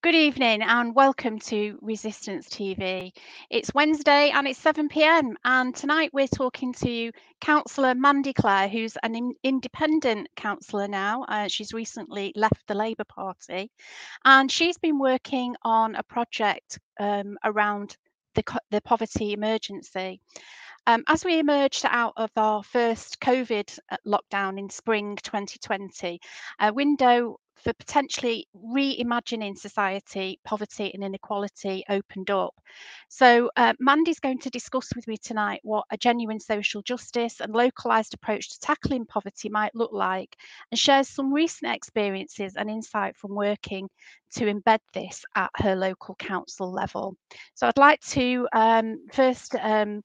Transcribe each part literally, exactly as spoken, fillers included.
Good evening and welcome to Resistance T V. It's Wednesday and it's seven p m and tonight we're talking to Councillor Mandy Clare, who's an in independent councillor now. Uh, she's recently left the Labour Party and she's been working on a project um, around the, the poverty emergency. Um, as we emerged out of our first COVID lockdown in spring twenty twenty, a window for potentially reimagining society, poverty and inequality opened up. So uh, Mandy's going to discuss with me tonight what a genuine social justice and localised approach to tackling poverty might look like, and shares some recent experiences and insight from working to embed this at her local council level. So I'd like to um, first um,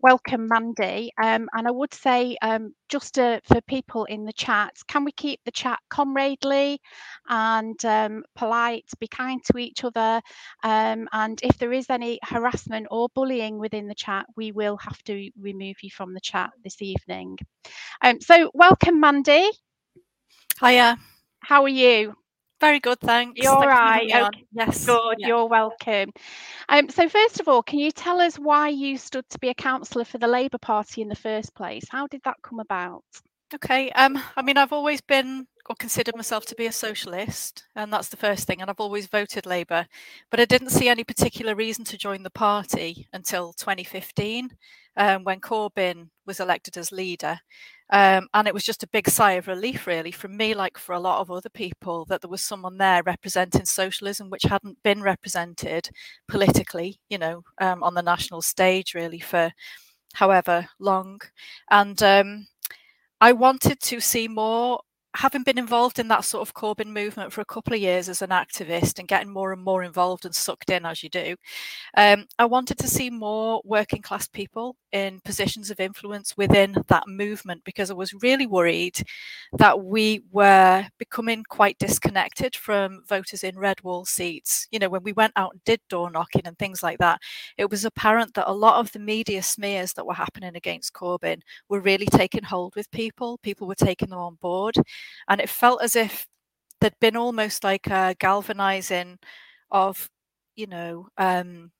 welcome Mandy, um, and I would say um, just to, for people in the chat, can we keep the chat comradely and um, polite, be kind to each other, um, and if there is any harassment or bullying within the chat, we will have to remove you from the chat this evening. Um, so welcome Mandy. Hiya. How are you? Very good, thanks. You're thanks right. Okay. Yes. Good. Yeah. You're welcome. Um, so first of all, can you tell us why you stood to be a councillor for the Labour Party in the first place? How did that come about? Okay. Um. I mean, I've always been or considered myself to be a socialist, and that's the first thing. And I've always voted Labour, but I didn't see any particular reason to join the party until twenty fifteen, um, when Corbyn was elected as leader. Um, and it was just a big sigh of relief, really, from me, like for a lot of other people, that there was someone there representing socialism, which hadn't been represented politically, you know, um, on the national stage, really, for however long. And um, I wanted to see more, having been involved in that sort of Corbyn movement for a couple of years as an activist and getting more and more involved and sucked in as you do. Um, I wanted to see more working class people in positions of influence within that movement, because I was really worried that we were becoming quite disconnected from voters in red wall seats. You know, when we went out and did door knocking and things like that, it was apparent that a lot of the media smears that were happening against Corbyn were really taking hold with people. People were taking them on board. And it felt as if there'd been almost like a galvanizing of, you know, um,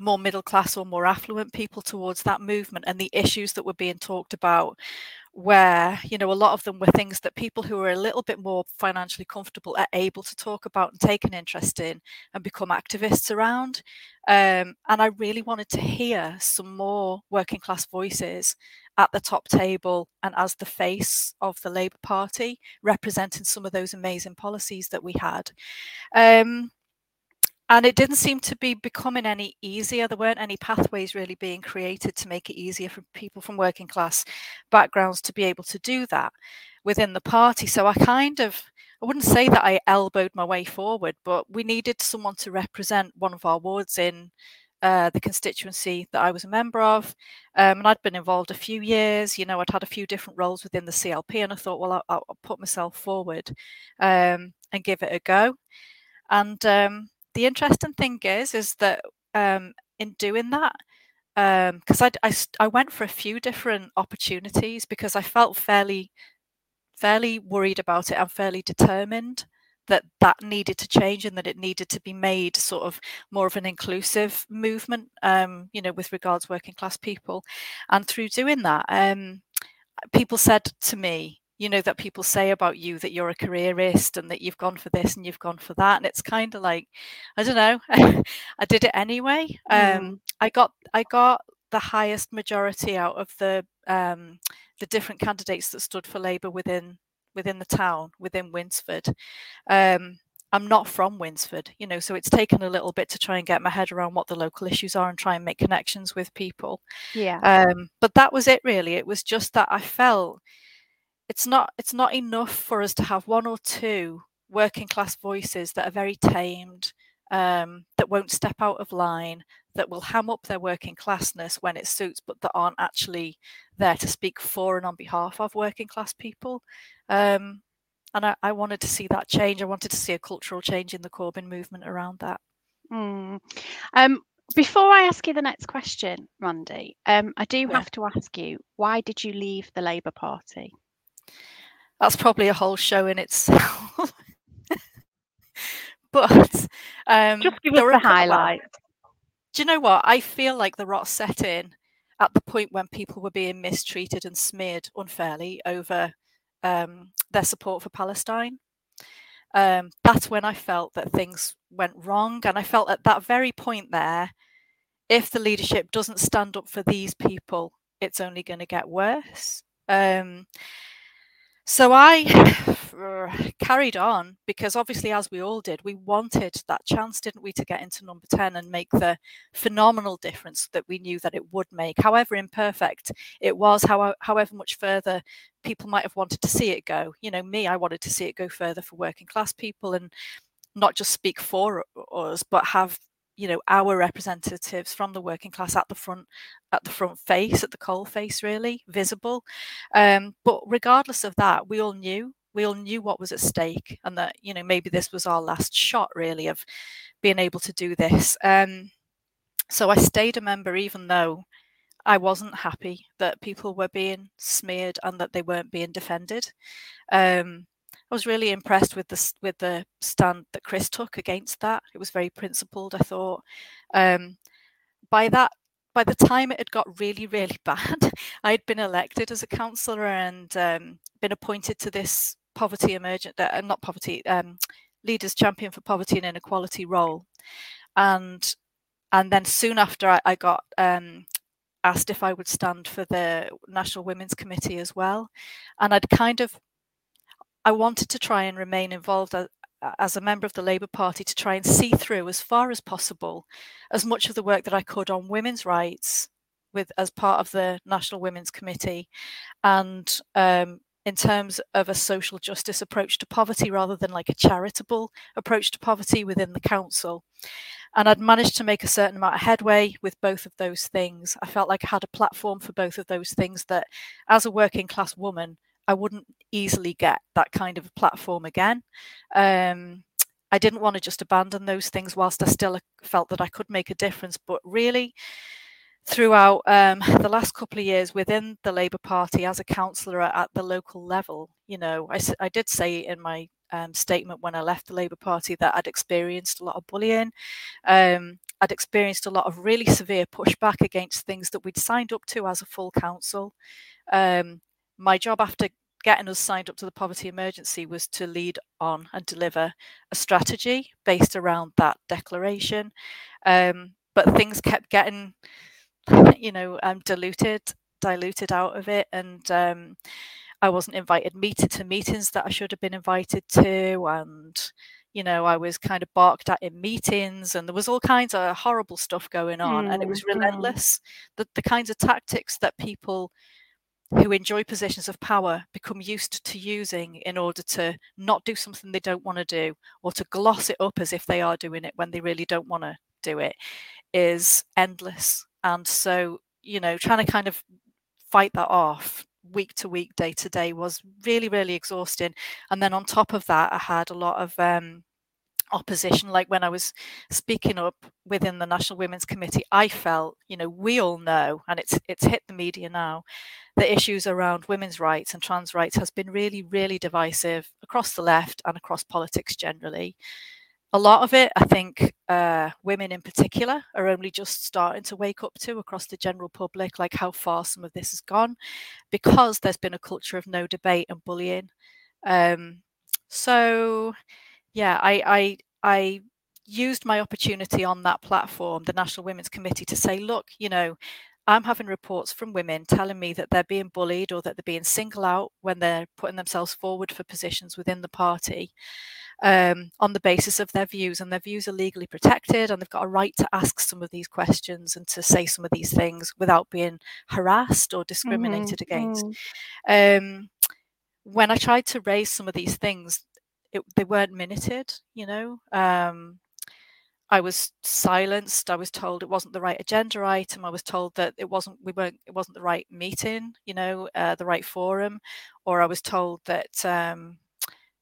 more middle class or more affluent people towards that movement. And the issues that were being talked about where, you know, a lot of them were things that people who are a little bit more financially comfortable are able to talk about and take an interest in and become activists around. Um, and I really wanted to hear some more working class voices at the top table and as the face of the Labour Party, representing some of those amazing policies that we had. Um, And it didn't seem to be becoming any easier. There weren't any pathways really being created to make it easier for people from working class backgrounds to be able to do that within the party. So I kind of, I wouldn't say that I elbowed my way forward, but we needed someone to represent one of our wards in uh, the constituency that I was a member of. Um, and I'd been involved a few years, you know, I'd had a few different roles within the C L P, and I thought, well, I'll, I'll put myself forward um, and give it a go. And um the interesting thing is, is that um, in doing that, because um, I, I, I went for a few different opportunities because I felt fairly, fairly worried about it and fairly determined that that needed to change and that it needed to be made sort of more of an inclusive movement, um, you know, with regards to working class people. And through doing that, um, people said to me, you know, that people say about you that you're a careerist and that you've gone for this and you've gone for that. And it's kind of like, I don't know, I did it anyway. Mm. Um, I got I got the highest majority out of the um, the different candidates that stood for Labour within within the town, within Winsford. Um, I'm not from Winsford, you know, so it's taken a little bit to try and get my head around what the local issues are and try and make connections with people. Yeah. Um, but that was it, really. It was just that I felt It's not it's not enough for us to have one or two working class voices that are very tamed, um, that won't step out of line, that will ham up their working classness when it suits, but that aren't actually there to speak for and on behalf of working class people. Um, and I, I wanted to see that change. I wanted to see a cultural change in the Corbyn movement around that. Mm. Um, before I ask you the next question, Mandy, um, I do yeah. have to ask you, why did you leave the Labour Party? That's probably a whole show in itself. But Um, Just give us the highlight. Do you know what? I feel like the rot set in at the point when people were being mistreated and smeared unfairly over um, their support for Palestine. Um, that's when I felt that things went wrong. And I felt at that very point there, if the leadership doesn't stand up for these people, it's only going to get worse. Um, so I carried on, because obviously, as we all did, we wanted that chance, didn't we, to get into number ten and make the phenomenal difference that we knew that it would make, however imperfect it was, how, however much further people might have wanted to see it go. You know, me, I wanted to see it go further for working class people, and not just speak for us, but have, you know, our representatives from the working class at the front, at the front face, at the coal face, really visible. Um, but regardless of that, we all knew, we all knew what was at stake, and that, you know, maybe this was our last shot, really, of being able to do this. Um, so I stayed a member, even though I wasn't happy that people were being smeared and that they weren't being defended. Um, I was really impressed with the with the stand that Chris took against that. It was very principled, I thought. Um, by that, by the time it had got really, really bad, I had been elected as a councillor and um, been appointed to this poverty emergent, uh, not poverty, um, leaders champion for poverty and inequality role, and and then soon after I, I got. Um, asked if I would stand for the National Women's Committee as well. And I'd kind of, I wanted to try and remain involved as, as a member of the Labour Party, to try and see through as far as possible, as much of the work that I could on women's rights with as part of the National Women's Committee. And um, in terms of a social justice approach to poverty, rather than like a charitable approach to poverty within the council. And I'd managed to make a certain amount of headway with both of those things. I felt like I had a platform for both of those things that, as a working class woman, I wouldn't easily get that kind of a platform again. Um, I didn't want to just abandon those things whilst I still felt that I could make a difference. But really, throughout um, the last couple of years within the Labour Party, as a councillor at the local level, you know, I, I did say in my Um, statement when I left the Labour Party that I'd experienced a lot of bullying. Um, I'd experienced a lot of really severe pushback against things that we'd signed up to as a full council. Um, my job after getting us signed up to the poverty emergency was to lead on and deliver a strategy based around that declaration. Um, but things kept getting, you know, um, diluted, diluted out of it. And um, I wasn't invited meet- to meetings that I should have been invited to. And, you know, I was kind of barked at in meetings, and there was all kinds of horrible stuff going on. Mm, and it was relentless. Yeah. The, the kinds of tactics that people who enjoy positions of power become used to using in order to not do something they don't want to do, or to gloss it up as if they are doing it when they really don't want to do it, is endless. And so, you know, trying to kind of fight that off week to week, day to day, was really, really exhausting. And then on top of that, I had a lot of um, opposition. Like when I was speaking up within the National Women's Committee, I felt, you know, we all know, and it's it's hit the media now, the issues around women's rights and trans rights has been really, really divisive across the left and across politics generally. A lot of it, I think, uh, women in particular are only just starting to wake up to across the general public, like how far some of this has gone, because there's been a culture of no debate and bullying. Um, so, yeah, I, I, I used my opportunity on that platform, the National Women's Committee, to say, look, you know, I'm having reports from women telling me that they're being bullied or that they're being singled out when they're putting themselves forward for positions within the party, um, on the basis of their views, and their views are legally protected, and they've got a right to ask some of these questions and to say some of these things without being harassed or discriminated mm-hmm. against. Mm. Um, when I tried to raise some of these things, it, they weren't minuted, you know. Um, I was silenced. I was told it wasn't the right agenda item. I was told that it wasn't, we weren't, it wasn't the right meeting, you know, uh, the right forum. Or I was told that um,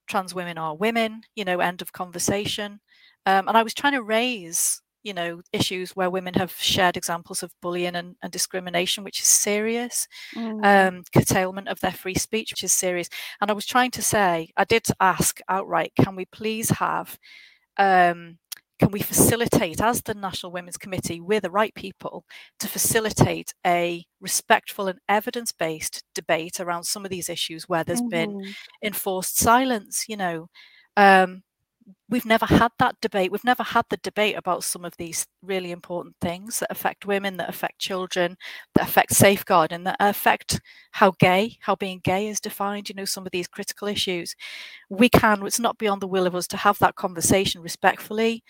trans women are women, you know, end of conversation. Um, and I was trying to raise, you know, issues where women have shared examples of bullying and, and discrimination, which is serious, mm. um, curtailment of their free speech, which is serious. And I was trying to say, I did ask outright, can we please have, um, can we facilitate, as the National Women's Committee, we're the right people to facilitate a respectful and evidence-based debate around some of these issues where there's mm-hmm. been enforced silence. You know, um, we've never had that debate. We've never had the debate about some of these really important things that affect women, that affect children, that affect safeguarding, that affect how gay, how being gay is defined, you know, some of these critical issues. We can, it's not beyond the will of us to have that conversation respectfully,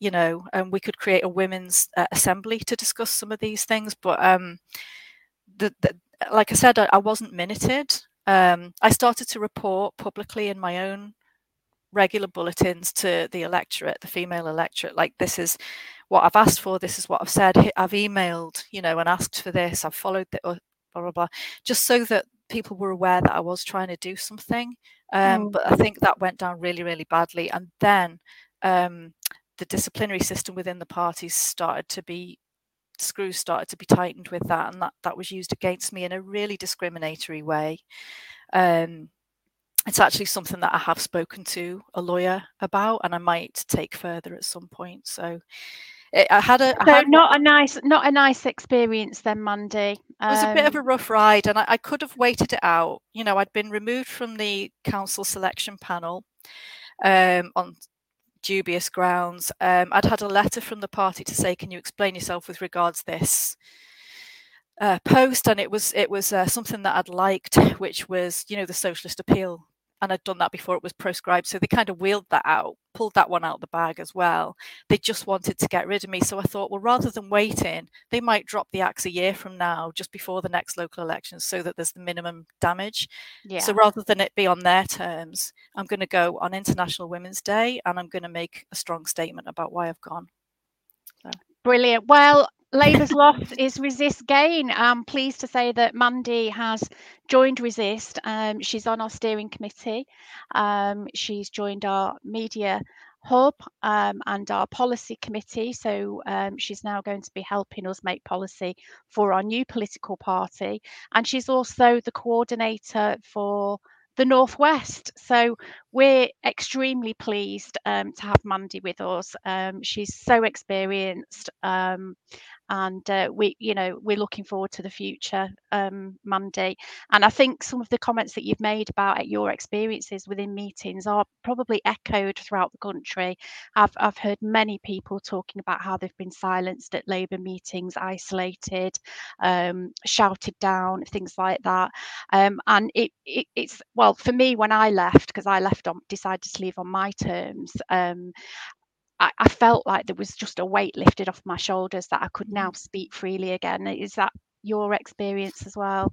you know, and we could create a women's uh, assembly to discuss some of these things. But um, the, the, like I said, I, I wasn't minuted. Um, I started to report publicly in my own regular bulletins to the electorate, the female electorate, like, this is what I've asked for, this is what I've said, I've emailed, you know, and asked for this, I've followed the blah blah blah, just so that people were aware that I was trying to do something. Um, mm. But I think that went down really, really badly. And then um, the disciplinary system within the parties started to be, screws started to be tightened with that, and that, that was used against me in a really discriminatory way. Um, It's actually something that I have spoken to a lawyer about, and I might take further at some point. So it, I had a I so had not a nice, not a nice experience then, Mandy. Um, it was a bit of a rough ride, and I, I could have waited it out. You know, I'd been removed from the council selection panel um, on dubious grounds. Um, I'd had a letter from the party to say, "Can you explain yourself with regards to this?" Uh, post, and it was it was uh, something that I'd liked, which was, you know, the socialist appeal, and I'd done that before it was proscribed, so they kind of wheeled that out, pulled that one out of the bag as well. They just wanted to get rid of me, so I thought, well, rather than waiting, they might drop the axe a year from now, just before the next local elections, so that there's the minimum damage. Yeah. So rather than it be on their terms, I'm going to go on International Women's Day, and I'm going to make a strong statement about why I've gone. So. Brilliant. Well, Labour's loss is Resist's gain. I'm pleased to say that Mandy has joined Resist. Um, she's on our steering committee. Um, she's joined our media hub um, and our policy committee. So um, she's now going to be helping us make policy for our new political party. And she's also the coordinator for the Northwest. So we're extremely pleased um, to have Mandy with us. Um, she's so experienced, um, and uh, we, you know, we're looking forward to the future, um, Mandy. And I think some of the comments that you've made about your experiences within meetings are probably echoed throughout the country. I've I've heard many people talking about how they've been silenced at Labour meetings, isolated, um, shouted down, things like that. Um, and it, it it's well, for me, when I left, because I left on decided to leave on my terms. Um, I felt like there was just a weight lifted off my shoulders, that I could now speak freely again. Is that your experience as well?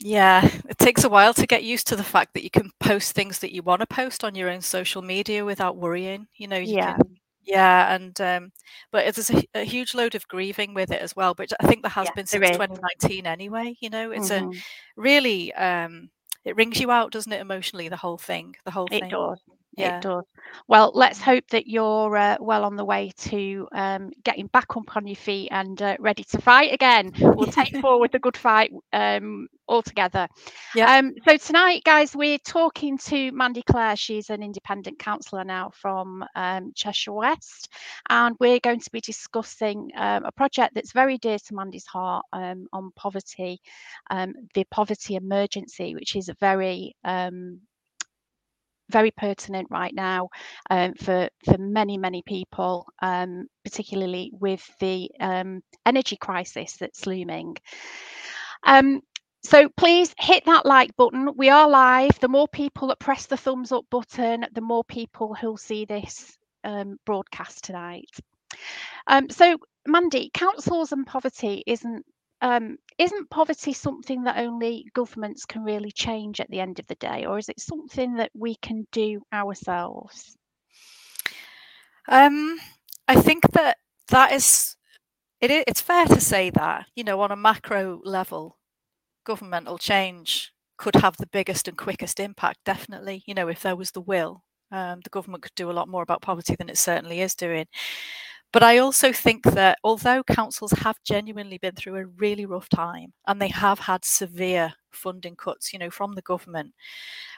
Yeah, it takes a while to get used to the fact that you can post things that you want to post on your own social media without worrying. You know, you yeah, can, yeah, and um, but there's a, a huge load of grieving with it as well, which I think there has yeah, been since twenty nineteen anyway. You know, it's mm-hmm. a really um, it wrings you out, doesn't it, emotionally? The whole thing, the whole it thing. Does. Yeah. It does. Well, let's hope that you're uh, well on the way to um, getting back up on your feet and uh, ready to fight again. We'll take forward the good fight um, altogether. Yeah. Um, so tonight, guys, we're talking to Mandy Clare. She's an independent councillor now from um, Cheshire West. And we're going to be discussing um, a project that's very dear to Mandy's heart um, on poverty, um, the poverty emergency, which is a very... Um, very pertinent right now um, for for many many people, um, particularly with the um, energy crisis that's looming. Um, so please hit that like button. We are live. The more people that press the thumbs up button, the more people who'll see this um, broadcast tonight. Um, so Mandy, councils and poverty isn't um isn't poverty something that only governments can really change at the end of the day, or is it something that we can do ourselves? um I think that that is it it's fair to say that, you know, on a macro level, governmental change could have the biggest and quickest impact, definitely. You know, if there was the will, um, the government could do a lot more about poverty than it certainly is doing. But I also think that although councils have genuinely been through a really rough time, and they have had severe funding cuts, you know, from the government,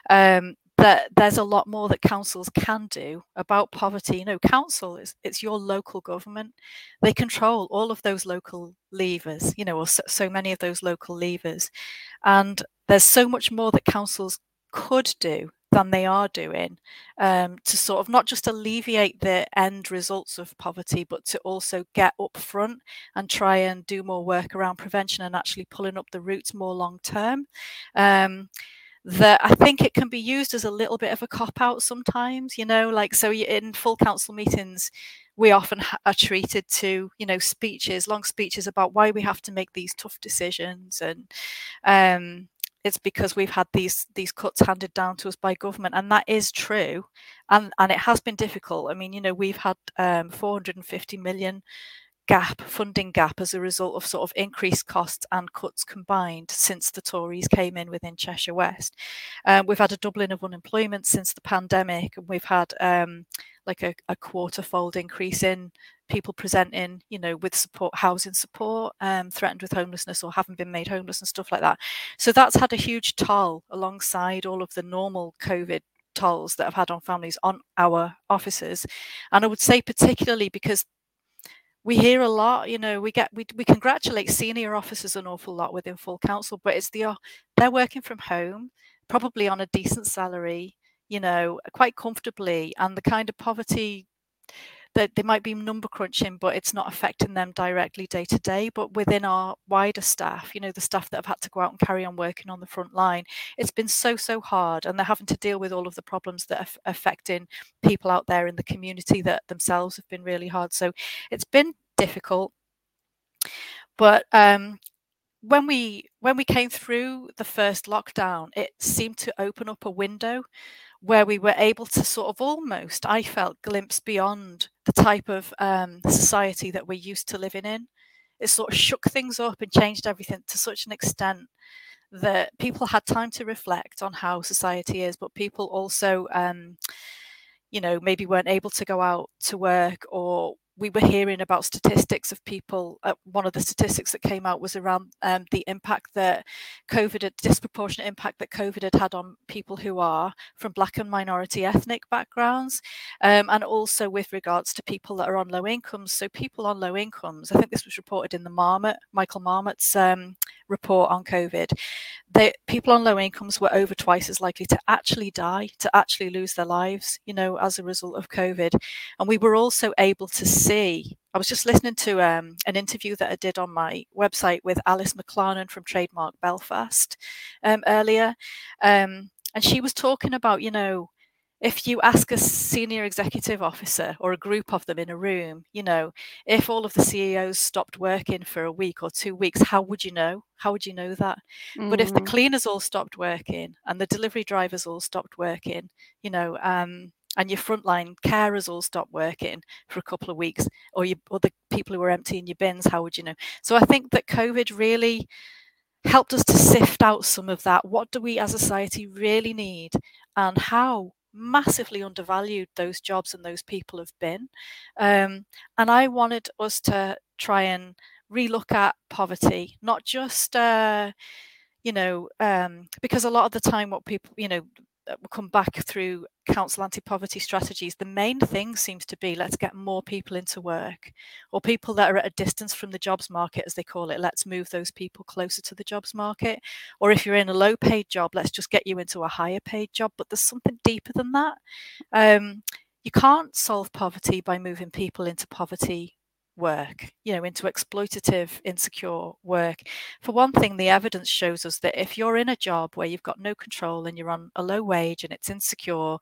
um, that there's a lot more that councils can do about poverty. You know, council, is it's your local government. They control all of those local levers, you know, or so, so many of those local levers. And there's so much more that councils could do than they are doing um, to sort of not just alleviate the end results of poverty, but to also get up front and try and do more work around prevention and actually pulling up the roots more long term. Um, that I think it can be used as a little bit of a cop-out sometimes, you know, like, so in full council meetings, we often are treated to, you know, speeches, long speeches about why we have to make these tough decisions. And um, it's because we've had these these cuts handed down to us by government. And that is true. And, and it has been difficult. I mean, you know, we've had um, four hundred fifty million gap, funding gap, as a result of sort of increased costs and cuts combined since the Tories came in within Cheshire West. Um, we've had a doubling of unemployment since the pandemic, and we've had um, like a, a quarter-fold increase in people presenting, you know, with support, housing support, um, threatened with homelessness or haven't been made homeless and stuff like that. So that's had a huge toll alongside all of the normal COVID tolls that I've had on families, on our officers. And I would say particularly because we hear a lot, you know, we get we we congratulate senior officers an awful lot within full council, but it's the they're working from home, probably on a decent salary, you know, quite comfortably, and the kind of poverty that they might be number crunching, but it's not affecting them directly day to day. But within our wider staff, you know, the staff that have had to go out and carry on working on the front line, it's been so, so hard. And they're having to deal with all of the problems that are affecting people out there in the community that themselves have been really hard. So it's been difficult. But um, when we when we came through the first lockdown, it seemed to open up a window where we were able to sort of almost, I felt, glimpse beyond the type of um, society that we're used to living in. It sort of shook things up and changed everything to such an extent that people had time to reflect on how society is, but people also, um, you know, maybe weren't able to go out to work, or we were hearing about statistics of people. Uh, one of the statistics that came out was around um, the impact that COVID, had, disproportionate impact that COVID had had on people who are from Black and minority ethnic backgrounds, um, and also with regards to people that are on low incomes. So people on low incomes, I think this was reported in the Marmot, Michael Marmot's um, report on COVID, that people on low incomes were over twice as likely to actually die, to actually lose their lives, you know, as a result of COVID. And we were also able to see, I was just listening to um, an interview that I did on my website with Alice McLarnan from Trademark Belfast um, earlier. Um, and she was talking about, you know, if you ask a senior executive officer or a group of them in a room, you know, if all of the C E Os stopped working for a week or two weeks, how would you know? How would you know that? Mm. But if the cleaners all stopped working and the delivery drivers all stopped working, you know, um, and your frontline carers all stopped working for a couple of weeks, or, you, or the people who were emptying your bins, how would you know? So I think that COVID really helped us to sift out some of that. What do we as a society really need, and how massively undervalued those jobs and those people have been. Um, and I wanted us to try and relook at poverty, not just, uh, you know, um, because a lot of the time what people, you know, come back through council anti-poverty strategies, the main thing seems to be let's get more people into work, or people that are at a distance from the jobs market, as they call it, let's move those people closer to the jobs market, or if you're in a low paid job, let's just get you into a higher paid job. But there's something deeper than that. Um, you can't solve poverty by moving people into poverty work, you know, into exploitative, insecure work. For one thing, the evidence shows us that if you're in a job where you've got no control and you're on a low wage and it's insecure,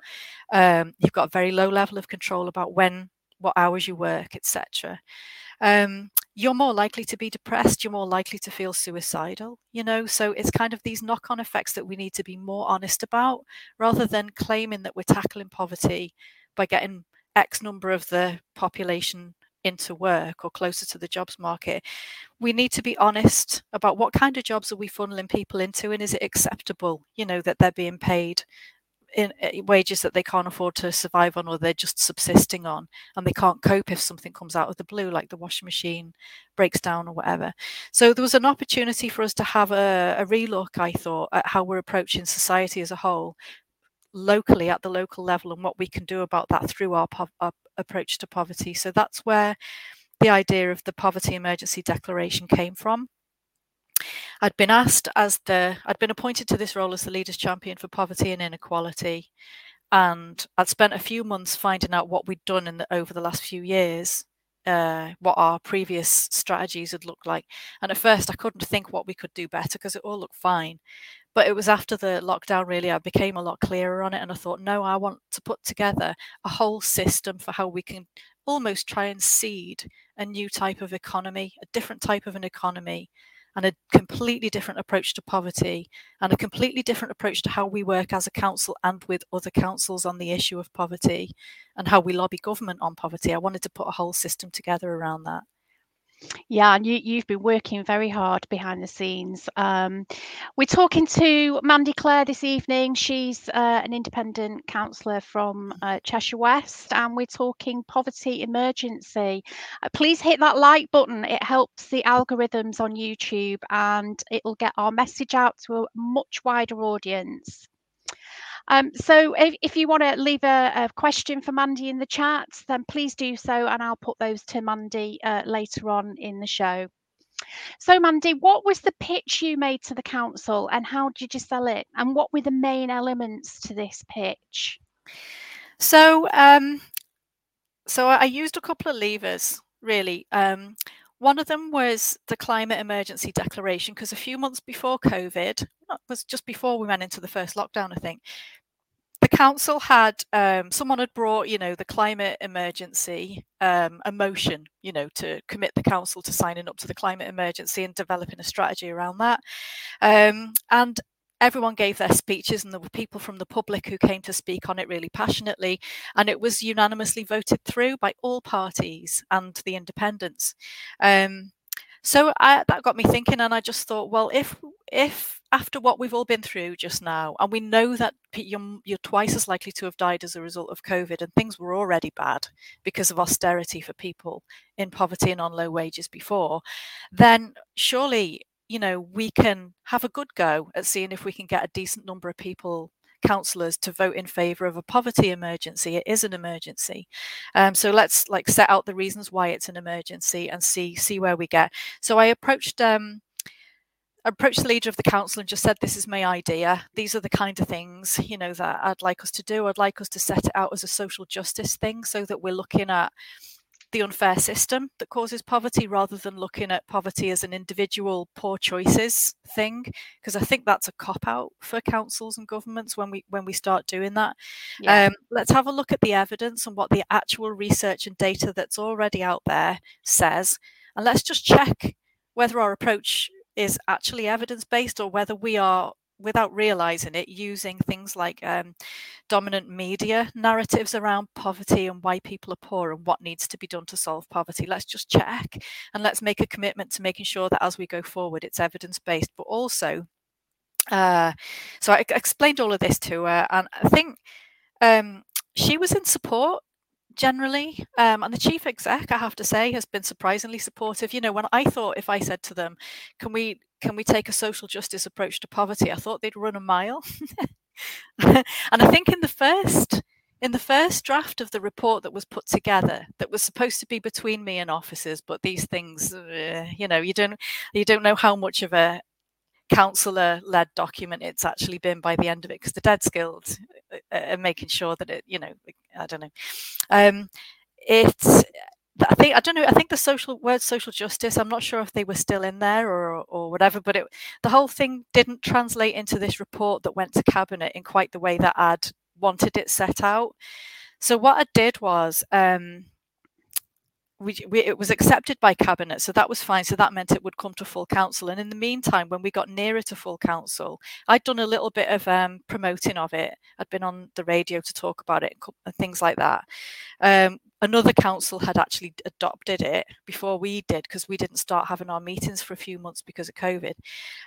um, you've got a very low level of control about when, what hours you work, et cetera. Um, you're more likely to be depressed, you're more likely to feel suicidal, you know, so it's kind of these knock-on effects that we need to be more honest about, rather than claiming that we're tackling poverty by getting X number of the population into work or closer to the jobs market. We need to be honest about what kind of jobs are we funneling people into, and is it acceptable, you know, that they're being paid in wages that they can't afford to survive on, or they're just subsisting on, and they can't cope if something comes out of the blue, like the washing machine breaks down or whatever. So there was an opportunity for us to have a, a relook, I thought, at how we're approaching society as a whole, locally at the local level and what we can do about that through our, our approach to poverty. So that's where the idea of the Poverty Emergency Declaration came from. I'd been asked as the, I'd been appointed to this role as the Leaders' Champion for Poverty and Inequality, and I'd spent a few months finding out what we'd done in the, over the last few years, uh, what our previous strategies had looked like. And at first I couldn't think what we could do better because it all looked fine. But it was after the lockdown, really, I became a lot clearer on it, and I thought, no, I want to put together a whole system for how we can almost try and seed a new type of economy, a different type of an economy, and a completely different approach to poverty, and a completely different approach to how we work as a council and with other councils on the issue of poverty, and how we lobby government on poverty. I wanted to put a whole system together around that. Yeah, and you, you've been working very hard behind the scenes. Um, we're talking to Mandy Clare this evening. She's uh, an independent councillor from uh, Cheshire West, and we're talking poverty emergency. Uh, please hit that like button. It helps the algorithms on YouTube, and it'll get our message out to a much wider audience. Um, so if, if you want to leave a, a question for Mandy in the chat, then please do so, and I'll put those to Mandy uh, later on in the show. So Mandy, what was the pitch you made to the council, and how did you sell it, and what were the main elements to this pitch? So, um, so I used a couple of levers, really. Um, One of them was the Climate Emergency Declaration, because a few months before COVID, it was just before we went into the first lockdown, I think, the council had, um, someone had brought, you know, the climate emergency, um, a motion, you know, to commit the council to signing up to the climate emergency and developing a strategy around that. Um, and everyone gave their speeches, and there were people from the public who came to speak on it really passionately, and it was unanimously voted through by all parties and the independents. Um, so I, that got me thinking, and I just thought, well, if if after what we've all been through just now, and we know that you're, you're twice as likely to have died as a result of COVID, and things were already bad because of austerity for people in poverty and on low wages before, then surely, you know, we can have a good go at seeing if we can get a decent number of people, councillors, to vote in favour of a poverty emergency. It is an emergency. Um, so let's like set out the reasons why it's an emergency and see see where we get. So I approached um, approached the leader of the council and just said, this is my idea. These are the kind of things, you know, that I'd like us to do. I'd like us to set it out as a social justice thing, so that we're looking at the unfair system that causes poverty rather than looking at poverty as an individual poor choices thing, because I think that's a cop-out for councils and governments when we when we start doing that. Yeah. Um, let's have a look at the evidence and what the actual research and data that's already out there says, and let's just check whether our approach is actually evidence-based or whether we are, without realizing it, using things like um, dominant media narratives around poverty and why people are poor and what needs to be done to solve poverty. Let's just check, and let's make a commitment to making sure that as we go forward, it's evidence-based. But also, uh, so I explained all of this to her, and I think um, she was in support generally, um, and the chief exec, I have to say, has been surprisingly supportive. You know, when I thought, if I said to them, can we can we take a social justice approach to poverty, I thought they'd run a mile. And I think in the first in the first draft of the report that was put together, that was supposed to be between me and officers, but these things, uh, you know, you don't you don't know how much of a councillor-led document it's actually been by the end of it, because the dead skilled and making sure that it, you know, I don't know. Um, it's, I think, I don't know, I think the social word social justice, I'm not sure if they were still in there or or whatever, but it, the whole thing didn't translate into this report that went to Cabinet in quite the way that I'd wanted it set out. So what I did was, um, We, we, it was accepted by Cabinet, so that was fine. So that meant it would come to full council. And in the meantime, when we got nearer to full council, I'd done a little bit of um, promoting of it. I'd been on the radio to talk about it and things like that. Um, another council had actually adopted it before we did, because we didn't start having our meetings for a few months because of COVID.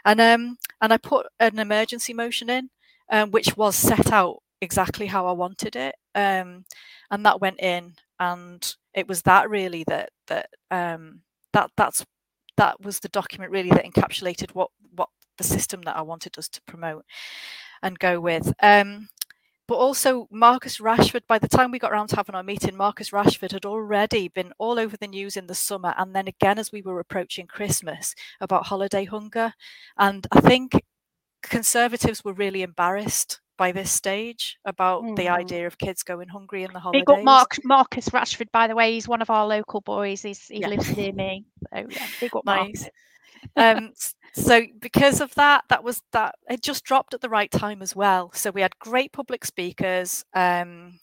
And um, and I put an emergency motion in, um, which was set out exactly how I wanted it. Um, and that went in. And it was that really that that um, that that's that was the document really that encapsulated what what the system that I wanted us to promote and go with. Um, But also Marcus Rashford, by the time we got around to having our meeting, Marcus Rashford had already been all over the news in the summer. And then again, as we were approaching Christmas, about holiday hunger. And I think Conservatives were really embarrassed by this stage about mm. the idea of kids going hungry in the holidays. We got Mark, Marcus Rashford, by the way. He's one of our local boys. He's, he yeah. lives near me. So yeah, we got nice. Mark. Um, so because of that, that was that. It just dropped at the right time as well. So we had great public speakers. Um,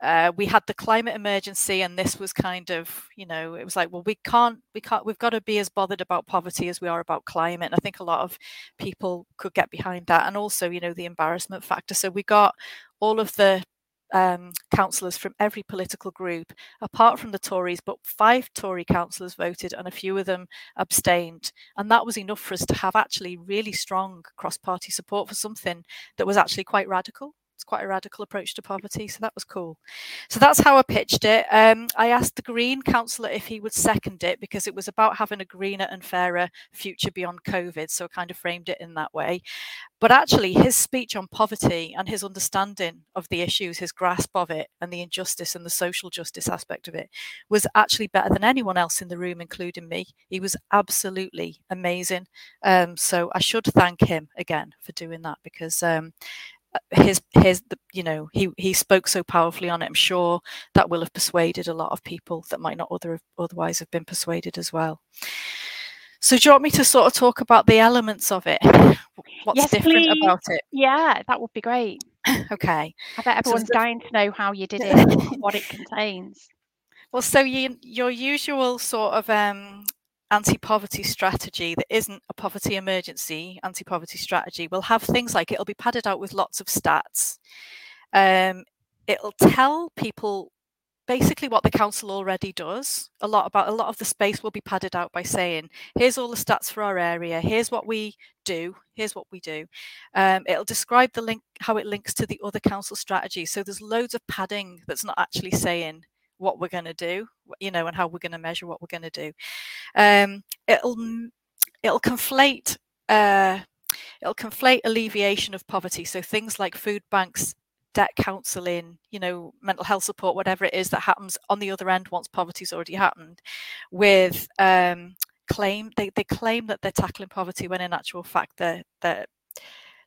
uh, we had the climate emergency, and this was kind of, you know, it was like, well, we can't, we can't, we've got to be as bothered about poverty as we are about climate. And I think a lot of people could get behind that, and also, you know, the embarrassment factor. So we got all of the um, councillors from every political group, apart from the Tories, but five Tory councillors voted and a few of them abstained. And that was enough for us to have actually really strong cross-party support for something that was actually quite radical. It's quite a radical approach to poverty. So that was cool. So that's how I pitched it. Um, I asked the Green councillor if he would second it, because it was about having a greener and fairer future beyond COVID. So I kind of framed it in that way. But actually his speech on poverty and his understanding of the issues, his grasp of it and the injustice and the social justice aspect of it was actually better than anyone else in the room, including me. He was absolutely amazing. Um, so I should thank him again for doing that, because um, his his you know he he spoke so powerfully on it. I'm sure that will have persuaded a lot of people that might not other otherwise have been persuaded as well. So do you want me to sort of talk about the elements of it, what's yes, different please. About it? Yeah, that would be great. Okay, I bet everyone's so, dying to know how you did it, what it contains. Well, so you, your usual sort of um anti-poverty strategy that isn't a poverty emergency anti-poverty strategy will have things like, it'll be padded out with lots of stats. Um, it'll tell people basically what the council already does. A lot about a lot of the space will be padded out by saying, here's all the stats for our area, here's what we do, here's what we do. Um, it'll describe the link, how it links to the other council strategies. So there's loads of padding that's not actually saying what we're going to do, you know, and how we're going to measure what we're going to do. Um, it'll it'll conflate uh, it'll conflate alleviation of poverty. So things like food banks, debt counselling, you know, mental health support, whatever it is that happens on the other end once poverty's already happened, with um, claim they they claim that they're tackling poverty when in actual fact they're they're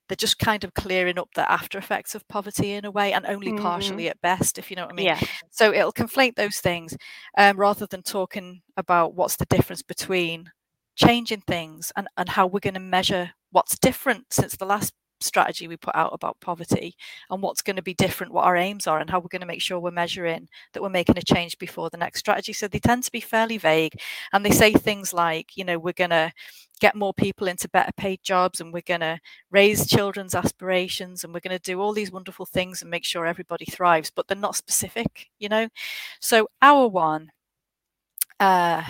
they're just kind of clearing up the after effects of poverty in a way, and only mm-hmm. partially at best, if you know what I mean. Yeah. So it'll conflate those things um, rather than talking about what's the difference between changing things and, and how we're going to measure what's different since the last strategy we put out about poverty, and what's going to be different, what our aims are, and how we're going to make sure we're measuring that we're making a change before the next strategy. So they tend to be fairly vague, and they say things like, you know, we're going to get more people into better paid jobs, and we're going to raise children's aspirations, and we're going to do all these wonderful things and make sure everybody thrives, but they're not specific, you know. So our one, uh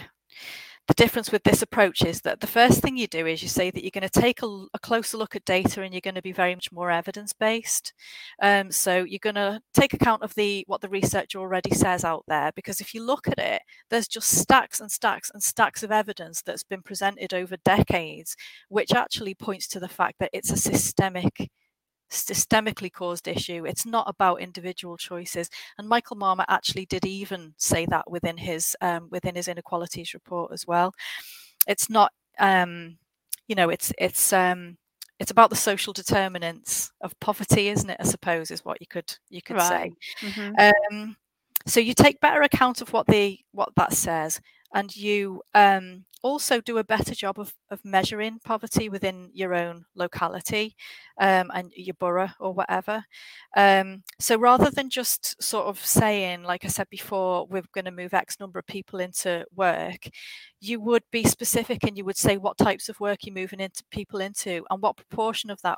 the difference with this approach is that the first thing you do is you say that you're going to take a, a closer look at data, and you're going to be very much more evidence-based. Um, so you're going to take account of the what the research already says out there, because if you look at it, there's just stacks and stacks and stacks of evidence that's been presented over decades, which actually points to the fact that it's a systemic systemically caused issue. It's not about individual choices. And Michael Marmot actually did even say that within his um, within his inequalities report as well. It's not, um, you know, it's it's um, it's about the social determinants of poverty, isn't it? I suppose is what you could you could right. say. Mm-hmm. Um, so you take better account of what the what that says, and you um, also do a better job of, of measuring poverty within your own locality um, and your borough or whatever. Um, so rather than just sort of saying, like I said before, we're going to move X number of people into work, you would be specific, and you would say what types of work you're moving into people into, and what proportion of that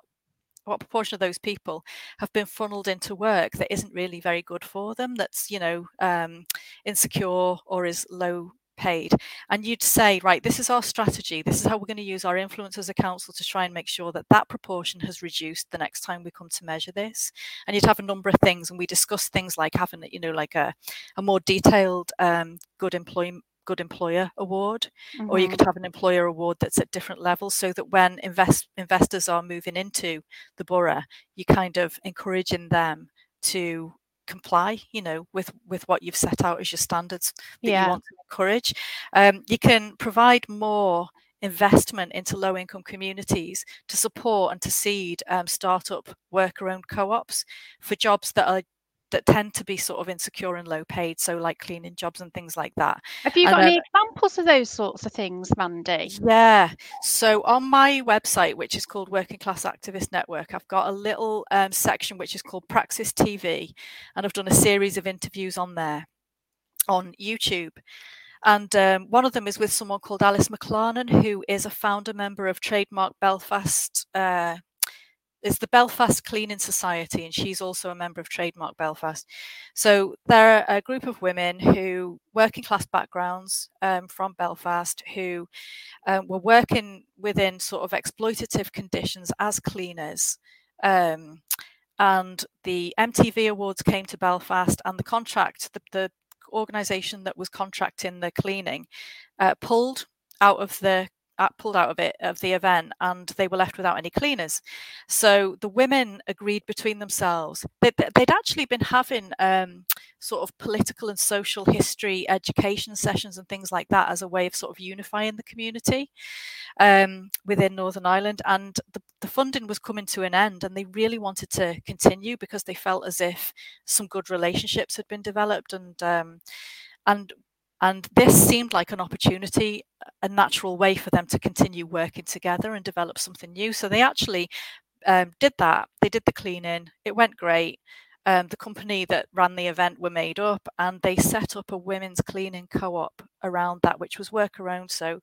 what proportion of those people have been funneled into work that isn't really very good for them, that's, you know, um, insecure or is low paid. And you'd say, right, this is our strategy, this is how we're going to use our influence as a council to try and make sure that that proportion has reduced the next time we come to measure this. And you'd have a number of things, and we discussed things like having, you know, like a, a more detailed um, good employment Good Employer Award, mm-hmm. or you could have an employer award that's at different levels, so that when invest, investors are moving into the borough, you're kind of encouraging them to comply, you know, with, with what you've set out as your standards that yeah. you want to encourage. Um, you can provide more investment into low-income communities to support and to seed um, start-up worker-owned co-ops for jobs that are that tend to be sort of insecure and low paid, so like cleaning jobs and things like that. Have you got and, any um, examples of those sorts of things, Mandy? Yeah, so on my website, which is called Working Class Activist Network, I've got a little um, section which is called Praxis T V, and I've done a series of interviews on there on YouTube. And um, one of them is with someone called Alice McLarnan, who is a founder member of Trademark Belfast, uh, it's the Belfast Cleaning Society, and she's also a member of Trademark Belfast. So they're a group of women who, working class backgrounds um, from Belfast, who um, were working within sort of exploitative conditions as cleaners. Um, and the M T V Awards came to Belfast, and the contract, the, the organisation that was contracting the cleaning, uh, pulled out of the pulled out of it of the event, and they were left without any cleaners. So the women agreed between themselves that they'd, they'd actually been having um sort of political and social history education sessions and things like that as a way of sort of unifying the community um within Northern Ireland, and the, the funding was coming to an end, and they really wanted to continue because they felt as if some good relationships had been developed, and um and And this seemed like an opportunity, a natural way for them to continue working together and develop something new. So they actually um, did that. They did the cleaning. It went great. Um, the company that ran the event were made up, and they set up a women's cleaning co-op around that, which was worker-owned. So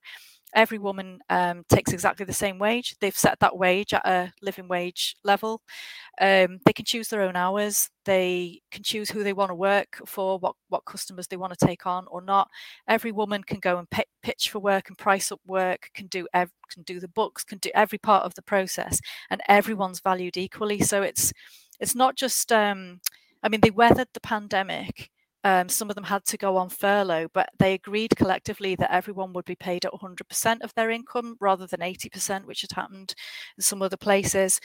every woman um, takes exactly the same wage. They've set that wage at a living wage level. Um, they can choose their own hours. They can choose who they want to work for, what, what customers they want to take on or not. Every woman can go and p- pitch for work and price up work, can do ev- can do the books, can do every part of the process, and everyone's valued equally. So it's it's not just, um, I mean, they weathered the pandemic. Um, some of them had to go on furlough, but they agreed collectively that everyone would be paid at one hundred percent of their income rather than eighty percent, which had happened in some other places.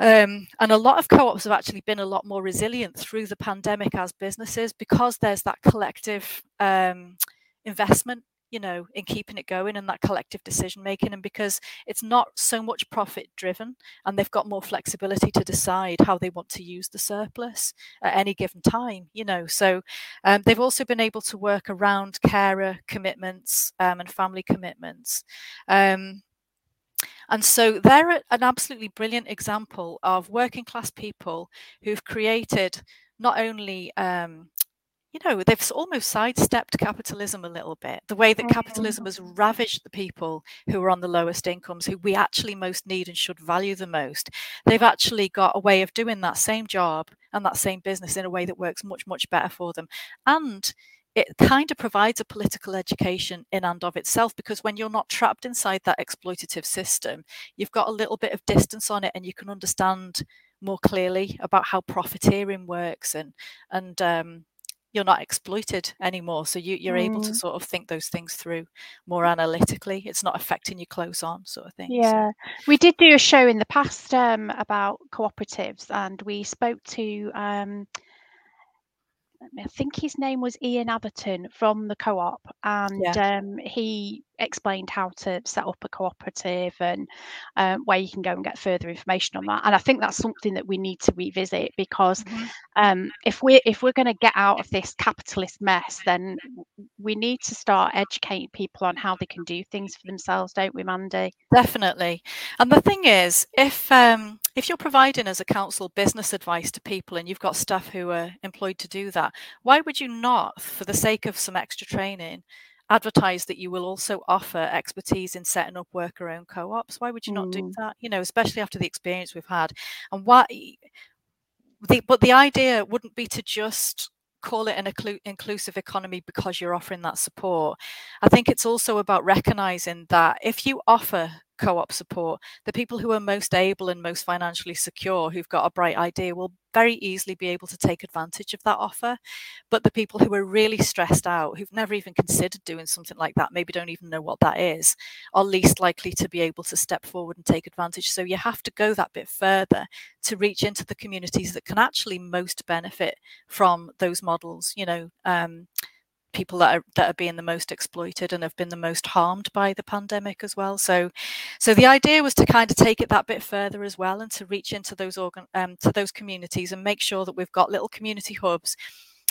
Um, and a lot of co-ops have actually been a lot more resilient through the pandemic as businesses, because there's that collective um, investment, you know, in keeping it going, and that collective decision making, and because it's not so much profit driven, and they've got more flexibility to decide how they want to use the surplus at any given time, you know. So um, they've also been able to work around carer commitments um, and family commitments. Um, and so they're an absolutely brilliant example of working class people who've created not only um, you know, they've almost sidestepped capitalism a little bit. The way that capitalism has ravaged the people who are on the lowest incomes, who we actually most need and should value the most. They've actually got a way of doing that same job and that same business in a way that works much, much better for them. And it kind of provides a political education in and of itself, because when you're not trapped inside that exploitative system, you've got a little bit of distance on it, and you can understand more clearly about how profiteering works, and, and, um, you're not exploited anymore, so you, you're mm. able to sort of think those things through more analytically. It's not affecting you close on, sort of thing. Yeah, so. We did do a show in the past um, about cooperatives, and we spoke to um, I think his name was Ian Atherton from the co-op, and yeah. um, he explained how to set up a cooperative, and um, where you can go and get further information on that. And I think that's something that we need to revisit, because mm-hmm. um, if we're if we're going to get out of this capitalist mess, then we need to start educating people on how they can do things for themselves, don't we, Mandy? Definitely. And the thing is, if um, if you're providing as a council business advice to people, and you've got staff who are employed to do that, why would you not, for the sake of some extra training, advertise that you will also offer expertise in setting up worker-owned co-ops? Why would you not mm. do that? You know, especially after the experience we've had. And why? The, but the idea wouldn't be to just call it an occlu- inclusive economy because you're offering that support. I think it's also about recognising that if you offer co-op support, the people who are most able and most financially secure, who've got a bright idea, will very easily be able to take advantage of that offer. But the people who are really stressed out, who've never even considered doing something like that, maybe don't even know what that is, are least likely to be able to step forward and take advantage. So you have to go that bit further to reach into the communities that can actually most benefit from those models, you know, um, people that are that are being the most exploited and have been the most harmed by the pandemic as well. So, so the idea was to kind of take it that bit further as well, and to reach into those organ um, to those communities and make sure that we've got little community hubs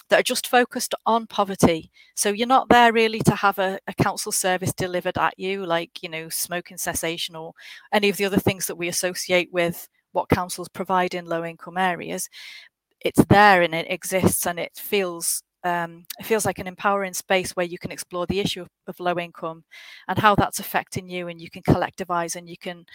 that are just focused on poverty. So you're not there really to have a, a council service delivered at you, like, you know, smoking cessation or any of the other things that we associate with what councils provide in low-income areas. It's there and it exists, and it feels. Um, it feels like an empowering space where you can explore the issue of, of low income and how that's affecting you, and you can collectivise and you can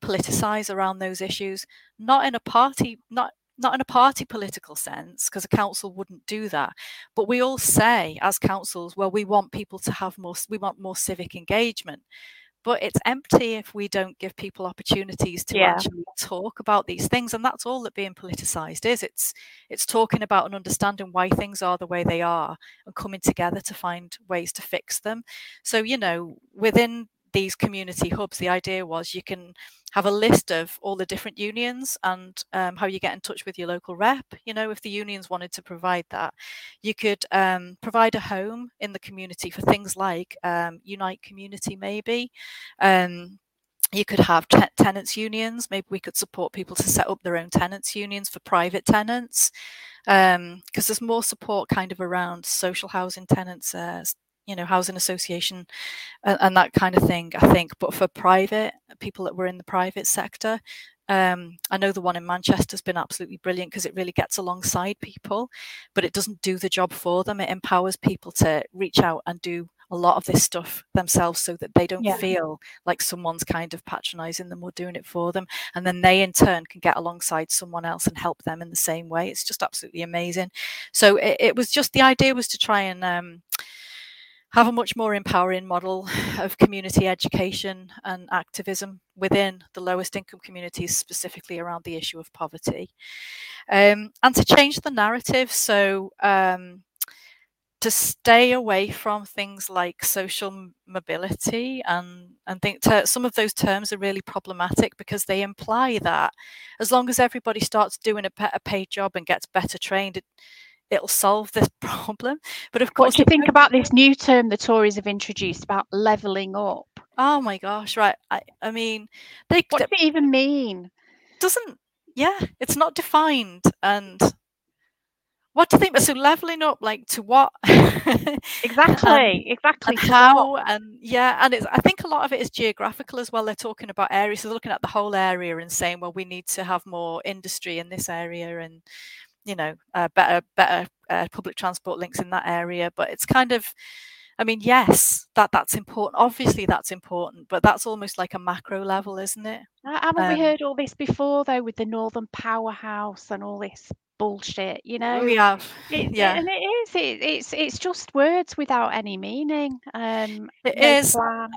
politicise around those issues, not in a party, not not in a party political sense, because a council wouldn't do that. But we all say as councils, well, we want people to have more, we want more civic engagement. But it's empty if we don't give people opportunities to yeah. actually talk about these things. And that's all that being politicised is. It's it's talking about and understanding why things are the way they are and coming together to find ways to fix them. So, you know, within these community hubs, the idea was you can have a list of all the different unions and um, how you get in touch with your local rep. You know, if the unions wanted to provide that, you could um, provide a home in the community for things like um, Unite Community, maybe. Um, you could have te- tenants unions. Maybe we could support people to set up their own tenants unions for private tenants, because um, there's more support kind of around social housing tenants, uh, you know, housing association and, and that kind of thing, I think. But for private people that were in the private sector, um, I know the one in Manchester has been absolutely brilliant because it really gets alongside people, but it doesn't do the job for them. It empowers people to reach out and do a lot of this stuff themselves so that they don't yeah. feel like someone's kind of patronising them or doing it for them. And then they in turn can get alongside someone else and help them in the same way. It's just absolutely amazing. So it, it was just, the idea was to try and um, have a much more empowering model of community education and activism within the lowest income communities, specifically around the issue of poverty. Um, and to change the narrative, so um, to stay away from things like social mobility and, and think ter- some of those terms are really problematic because they imply that as long as everybody starts doing a better paid job and gets better trained, it, it'll solve this problem. But of course, what do you think about this new term the Tories have introduced about levelling up? Oh my gosh, right. I, I mean, they, what does it even mean? Doesn't, yeah, it's not defined. And what do you think? So levelling up, like to what? exactly, exactly. And how, and yeah, and it's, I think a lot of it is geographical as well. They're talking about areas, so they're looking at the whole area and saying, well, we need to have more industry in this area and, you know, uh, better better uh, public transport links in that area. But it's kind of, I mean, yes, that that's important. Obviously, that's important, but that's almost like a macro level, isn't it? Uh, haven't um, we heard all this before, though, with the Northern Powerhouse and all this bullshit, you know? We have, it, yeah. And it is, it, it's it's just words without any meaning. Um, it no is. Plan.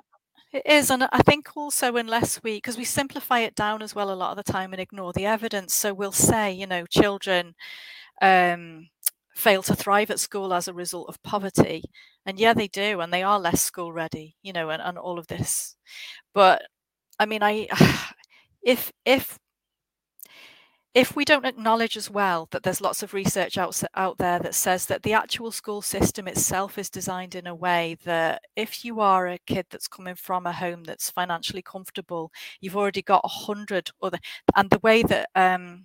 It is, and I think also unless we, because we simplify it down as well a lot of the time and ignore the evidence. So we'll say, you know, children um, fail to thrive at school as a result of poverty. And yeah, they do, and they are less school ready, you know, and, and all of this. But I mean, I if if if we don't acknowledge as well that there's lots of research out, out there that says that the actual school system itself is designed in a way that if you are a kid that's coming from a home that's financially comfortable, you've already got a hundred other, and the way that um,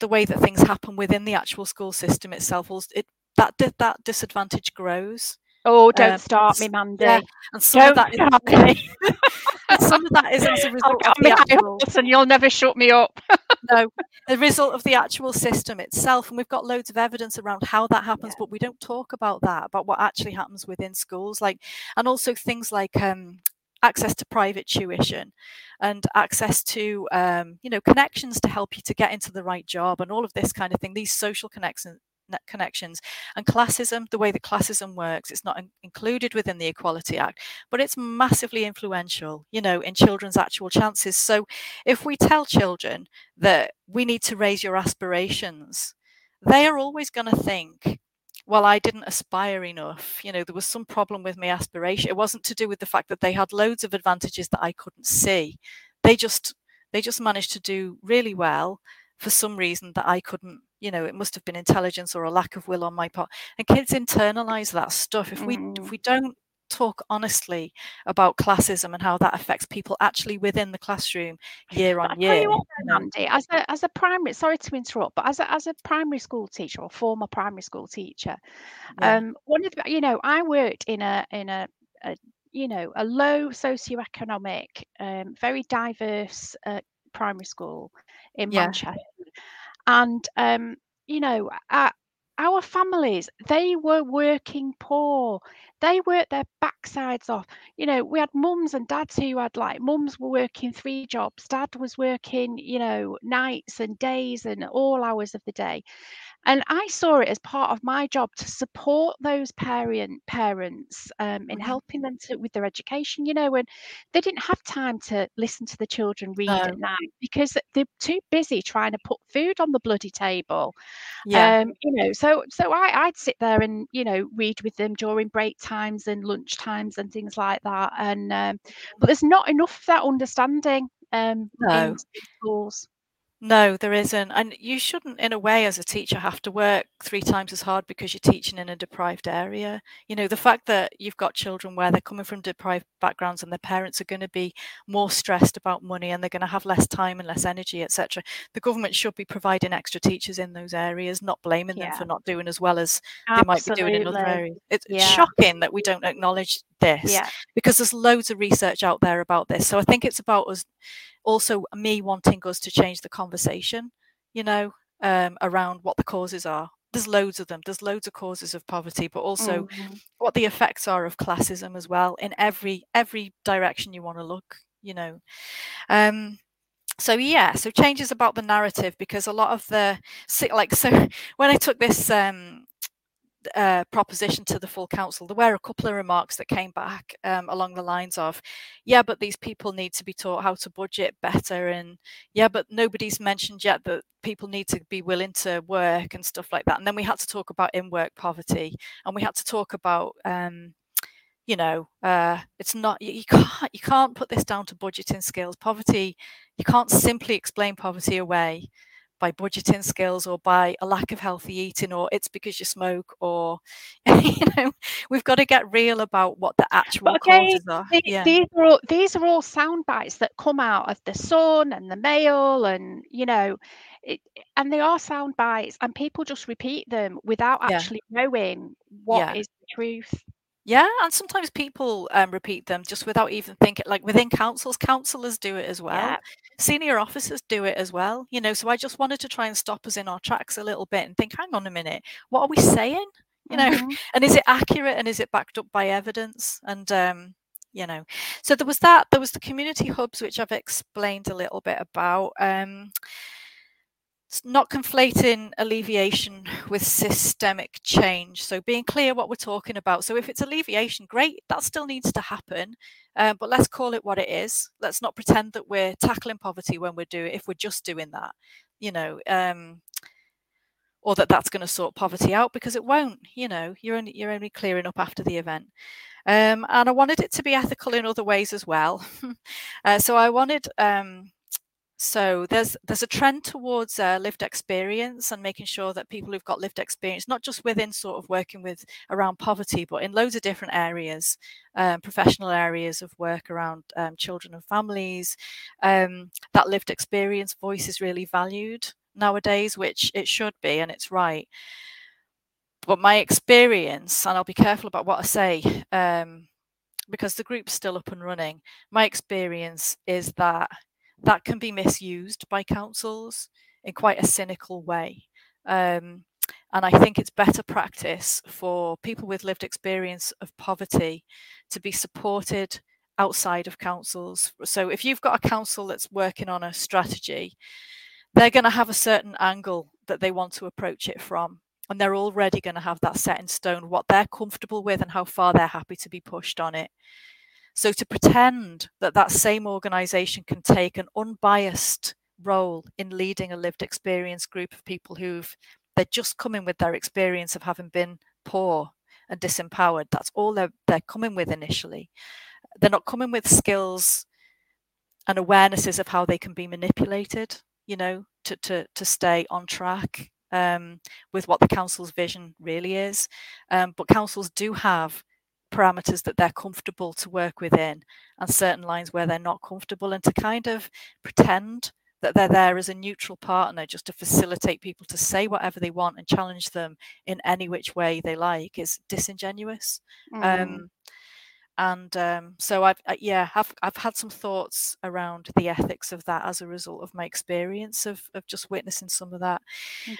the way that things happen within the actual school system itself, it, that that disadvantage grows. Oh, don't um, start me, Mandy. Yeah. And some don't of that is and some of that is as a result of the actual, and you'll never shut me up. No, the result of the actual system itself, and we've got loads of evidence around how that happens, yeah. but we don't talk about that, about what actually happens within schools, like, and also things like um, access to private tuition and access to, um, you know, connections to help you to get into the right job and all of this kind of thing. These social connections. net connections. And classism, the way that classism works, it's not in- included within the Equality Act, but it's massively influential, you know, in children's actual chances. So if we tell children that we need to raise your aspirations, they are always going to think, well, I didn't aspire enough. You know, there was some problem with my aspiration. It wasn't to do with the fact that they had loads of advantages that I couldn't see. They just they just managed to do really well for some reason that I couldn't. You know, it must have been intelligence or a lack of will on my part. And kids internalize that stuff. If we mm. if we don't talk honestly about classism and how that affects people actually within the classroom year on year. I tell you what, Mandy, as a as a primary, sorry to interrupt, but as a as a primary school teacher or former primary school teacher, yeah. um, one of the, you know, I worked in a in a, a you know a low socioeconomic, um, very diverse uh, primary school in yeah. Manchester. And, um, you know, our, our families, they were working poor. They worked their backsides off. You know, we had mums and dads who had like, mums were working three jobs. Dad was working, you know, nights and days and all hours of the day. And I saw it as part of my job to support those parent parents um, in helping them to, with their education, you know, and they didn't have time to listen to the children read no. at night because they're too busy trying to put food on the bloody table. Yeah. Um, you know, so so I, I'd sit there and, you know, read with them during break times and lunch times and things like that. And um, but there's not enough of that understanding um, no. in schools. No, there isn't. And you shouldn't, in a way, as a teacher, have to work three times as hard because you're teaching in a deprived area. You know, the fact that you've got children where they're coming from deprived backgrounds and their parents are going to be more stressed about money and they're going to have less time and less energy, et cetera. The government should be providing extra teachers in those areas, not blaming yeah. them for not doing as well as Absolutely. They might be doing in other areas. It's yeah. shocking that we don't acknowledge this yeah. because there's loads of research out there about this. So I think it's about us also me wanting us to change the conversation, you know, um, around what the causes are. There's loads of them. There's loads of causes of poverty, but also mm-hmm. what the effects are of classism as well in every every direction you want to look, you know. Um, so, yeah, so changes about the narrative, because a lot of the like so when I took this um Uh, proposition to the full council, there were a couple of remarks that came back um, along the lines of, yeah, but these people need to be taught how to budget better, and yeah, but nobody's mentioned yet that people need to be willing to work and stuff like that. And then we had to talk about in-work poverty, and we had to talk about um, you know, uh, it's not you, you can't you can't put this down to budgeting skills. Poverty, you can't simply explain poverty away by budgeting skills or by a lack of healthy eating, or it's because you smoke, or, you know, we've got to get real about what the actual okay, causes are. These, yeah. these are all, these are all sound bites that come out of the Sun and the Mail and, you know, it, and they are sound bites and people just repeat them without yeah. actually knowing what yeah. is the truth. Yeah, and sometimes people um, repeat them just without even thinking, like within councils, councillors do it as well. Yeah. Senior officers do it as well. You know, so I just wanted to try and stop us in our tracks a little bit and think, hang on a minute, what are we saying? You know, mm-hmm. and is it accurate and is it backed up by evidence? And, um, you know, so there was that. There was the community hubs, which I've explained a little bit about. Um It's not conflating alleviation with systemic change. So being clear what we're talking about. So if it's alleviation, great, that still needs to happen. Uh, but let's call it what it is. Let's not pretend that we're tackling poverty when we're doing, if we're just doing that, you know, um, or that that's going to sort poverty out, because it won't. You know, you're only, you're only clearing up after the event. Um, and I wanted it to be ethical in other ways as well. uh, so I wanted... Um, So there's there's a trend towards uh, lived experience and making sure that people who've got lived experience, not just within sort of working with around poverty, but in loads of different areas, um, professional areas of work around um, children and families, um, that lived experience voice is really valued nowadays, which it should be, and it's right. But my experience, and I'll be careful about what I say, um, because the group's still up and running, my experience is that that can be misused by councils in quite a cynical way. Um, and I think it's better practice for people with lived experience of poverty to be supported outside of councils. So if you've got a council that's working on a strategy, they're going to have a certain angle that they want to approach it from. And they're already going to have that set in stone, what they're comfortable with and how far they're happy to be pushed on it. So to pretend that that same organisation can take an unbiased role in leading a lived experience group of people who've, they're just coming with their experience of having been poor and disempowered. That's all they're, they're coming with initially. They're not coming with skills and awarenesses of how they can be manipulated, you know, to, to, to stay on track um, with what the council's vision really is. Um, but councils do have parameters that they're comfortable to work within and certain lines where they're not comfortable, and to kind of pretend that they're there as a neutral partner just to facilitate people to say whatever they want and challenge them in any which way they like is disingenuous. Mm. Um, and um, so I've, I, yeah, I've, I've had some thoughts around the ethics of that as a result of my experience of, of just witnessing some of that.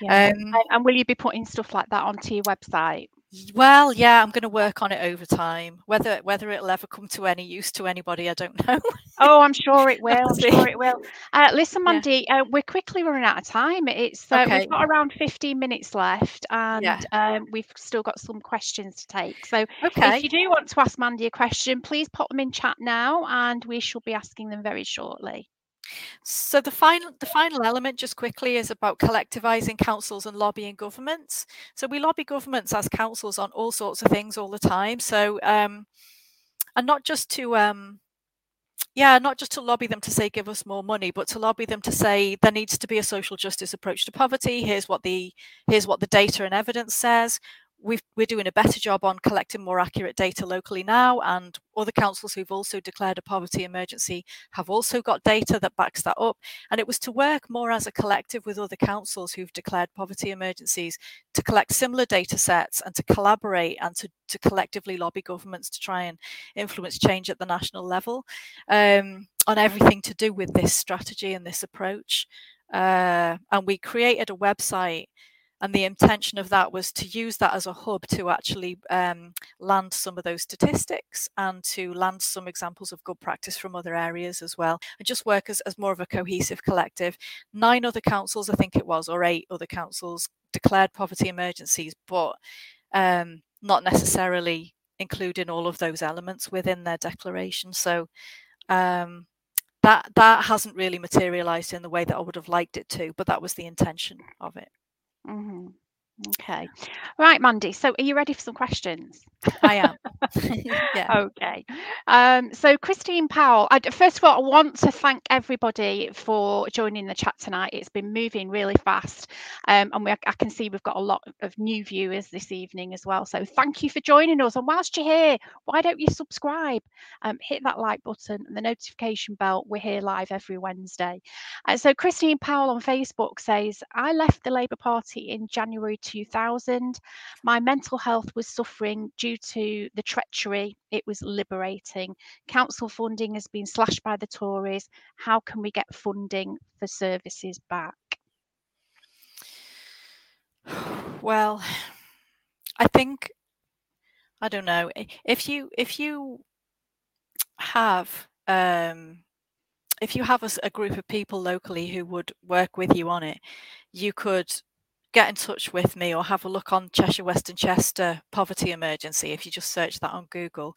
Yeah. Um, and will you be putting stuff like that onto your website? Well, yeah, I'm going to work on it over time. Whether whether it'll ever come to any use to anybody, I don't know. Oh, I'm sure it will. I'm sure it will. Uh, listen, Mandy, yeah. uh, we're quickly running out of time. It's uh, okay. We've got around fifteen minutes left, and yeah. um, we've still got some questions to take. So, okay. If you do want to ask Mandy a question, please pop them in chat now, and we shall be asking them very shortly. So the final the final element, just quickly, is about collectivising councils and lobbying governments. So we lobby governments as councils on all sorts of things all the time. So um, and not just to um, yeah, not just to lobby them to say give us more money, but to lobby them to say there needs to be a social justice approach to poverty. Here's what the here's what the data and evidence says. We've, we're doing a better job on collecting more accurate data locally now, and other councils who've also declared a poverty emergency have also got data that backs that up. And it was to work more as a collective with other councils who've declared poverty emergencies to collect similar data sets and to collaborate and to, to collectively lobby governments to try and influence change at the national level um, on everything to do with this strategy and this approach. Uh, and we created a website. And the intention of that was to use that as a hub to actually um, land some of those statistics and to land some examples of good practice from other areas as well, and just work as, as more of a cohesive collective. Nine other councils, I think it was, or eight other councils declared poverty emergencies, but um, not necessarily including all of those elements within their declaration. So um, that that hasn't really materialised in the way that I would have liked it to, but that was the intention of it. Mm-hmm. Okay. Right, Mandy. So are you ready for some questions? I am. Yeah. Okay. Um, so Christine Powell, I, first of all, I want to thank everybody for joining the chat tonight. It's been moving really fast. Um, and we, I can see we've got a lot of new viewers this evening as well. So thank you for joining us. And whilst you're here, why don't you subscribe? Um, hit that like button and the notification bell. We're here live every Wednesday. Uh, so Christine Powell on Facebook says, I left the Labour Party in January two thousand. My mental health was suffering due to the treachery. It was liberating. Council funding has been slashed by the Tories. How can we get funding for services back? Well, I think, I don't know, if you if you have um if you have a, a group of people locally who would work with you on it, you could get in touch with me or have a look on Cheshire West and Chester poverty emergency. If you just search that on Google,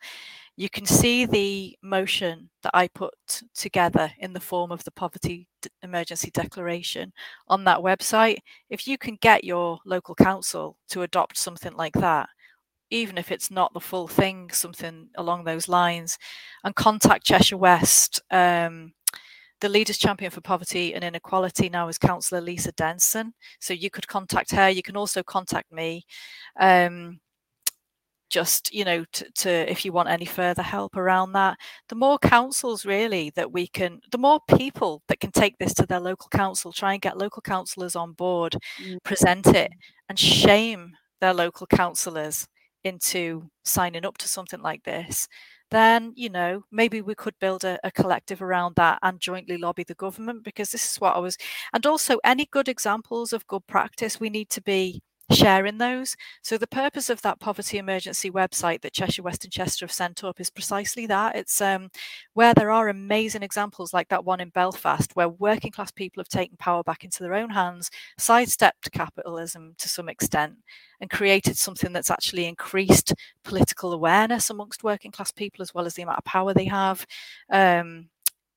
you can see the motion that I put together in the form of the poverty de- emergency declaration on that website. If you can get your local council to adopt something like that, even if it's not the full thing, something along those lines, and contact Cheshire West, um, the leaders champion for poverty and inequality now is Councillor Lisa Denson. So you could contact her. You can also contact me. Um, just, you know, to, to if you want any further help around that. The more councils really that we can, the more people that can take this to their local council, try and get local councillors on board, mm-hmm. present it and shame their local councillors into signing up to something like this. Then, you know, maybe we could build a, a collective around that and jointly lobby the government, because this is what I was. And also any good examples of good practice, we need to be sharing those. So the purpose of that poverty emergency website that Cheshire West and Chester have sent up is precisely that. It's um, where there are amazing examples like that one in Belfast, where working class people have taken power back into their own hands, sidestepped capitalism to some extent, and created something that's actually increased political awareness amongst working class people, as well as the amount of power they have, um,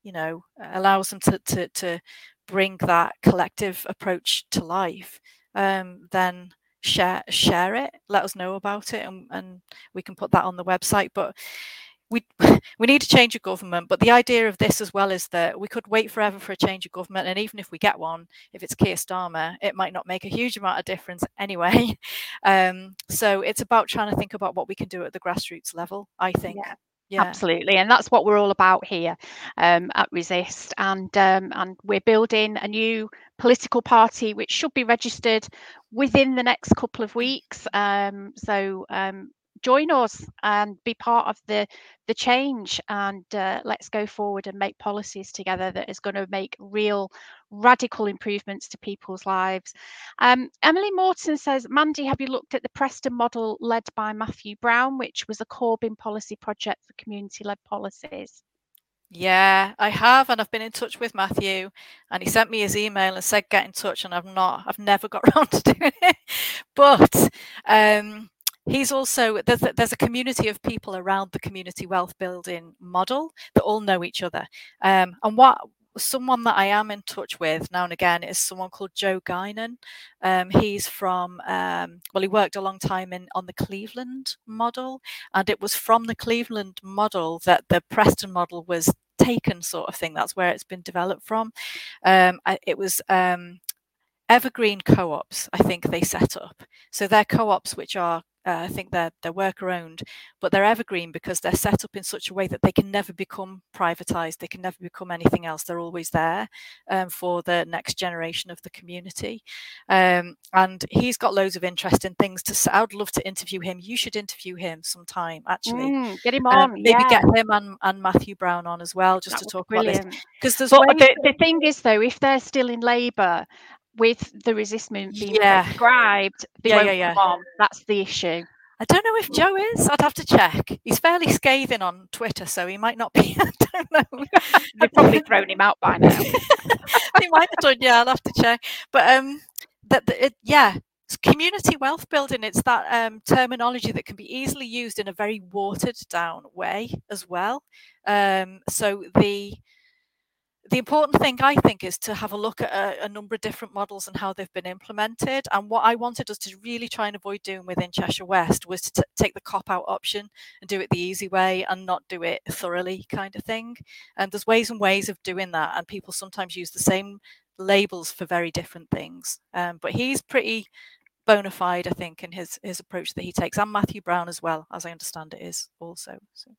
you know, allows them to, to, to bring that collective approach to life. Um, then share share it, let us know about it, and, and we can put that on the website. But we we need a change of government. But the idea of this as well is that we could wait forever for a change of government, and even if we get one, if it's Keir Starmer, it might not make a huge amount of difference anyway. Um, so it's about trying to think about what we can do at the grassroots level, I think. Yeah. Yeah. Absolutely, and that's what we're all about here um, at Resist, and um, and we're building a new political party which should be registered within the next couple of weeks. Um, so um, join us and be part of the the change, and uh, let's go forward and make policies together that is going to make real radical improvements to people's lives. Um, Emily Morton says, Mandy, have you looked at the Preston model led by Matthew Brown, which was a Corbyn policy project for community-led policies? Yeah, I have, and I've been in touch with Matthew, and he sent me his email and said get in touch, and I've not, I've never got around to doing it. But um, he's also, there's a, there's a community of people around the community wealth building model that all know each other, um, and what someone that I am in touch with now and again is someone called Joe Guinan. Um, he's from, um, well, he worked a long time in on the Cleveland model, and it was from the Cleveland model that the Preston model was taken, sort of thing. That's where it's been developed from. Um, it was um, Evergreen Co-ops, I think they set up. So they're co-ops which are, Uh, I think they're, they're worker-owned, but they're evergreen because they're set up in such a way that they can never become privatised. They can never become anything else. They're always there um, for the next generation of the community. Um, and he's got loads of interesting things to say. I'd love to interview him. You should interview him sometime, actually. Mm, get him on. Um, maybe yeah. get him and, and Matthew Brown on as well, just that to talk about this. Because there's but the, the thing is, though, if they're still in Labour with the resist movement being yeah. prescribed, they yeah, won't yeah, yeah. come on. That's the issue. I don't know if Joe is. I'd have to check. He's fairly scathing on Twitter, so he might not be. I don't know. They've probably thrown him out by now. They might have done. Yeah, I'll have to check. But um, that, that it, yeah. community wealth building, it's that um, terminology that can be easily used in a very watered down way as well. Um, so the The important thing, I think, is to have a look at a, a number of different models and how they've been implemented. And what I wanted us to really try and avoid doing within Cheshire West was to t- take the cop-out option and do it the easy way and not do it thoroughly, kind of thing. And there's ways and ways of doing that. And people sometimes use the same labels for very different things. Um, but he's pretty bona fide, I think, in his his approach that he takes, and Matthew Brown as well, as I understand it is also. So,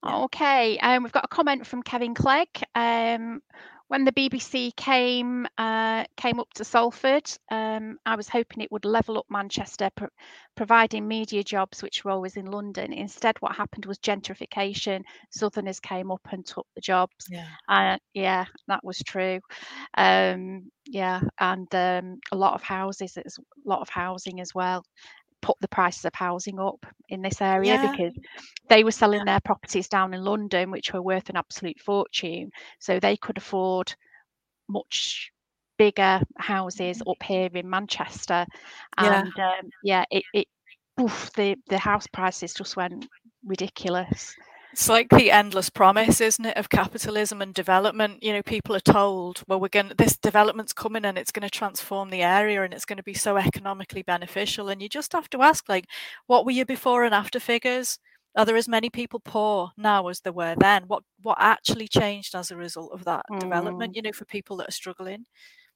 yeah. Okay, um, we've got a comment from Kevin Clegg. Um, when the B B C came uh, came up to Salford, um, I was hoping it would level up Manchester, pro- providing media jobs, which were always in London. Instead, what happened was gentrification. Southerners came up and took the jobs. Yeah, uh, yeah that was true. Um, Yeah, and um, a lot of houses, it's a lot of housing as well, put the prices of housing up in this area yeah. because they were selling their properties down in London, which were worth an absolute fortune. So they could afford much bigger houses up here in Manchester. And yeah, um, yeah it, it oof, the, the house prices just went ridiculous. It's like the endless promise, isn't it, of capitalism and development. You know, people are told, well, we're going to, this development's coming and it's going to transform the area and it's going to be so economically beneficial. And you just have to ask, like, what were your before and after figures? Are there as many people poor now as there were then? What what actually changed as a result of that mm. development, you know, for people that are struggling?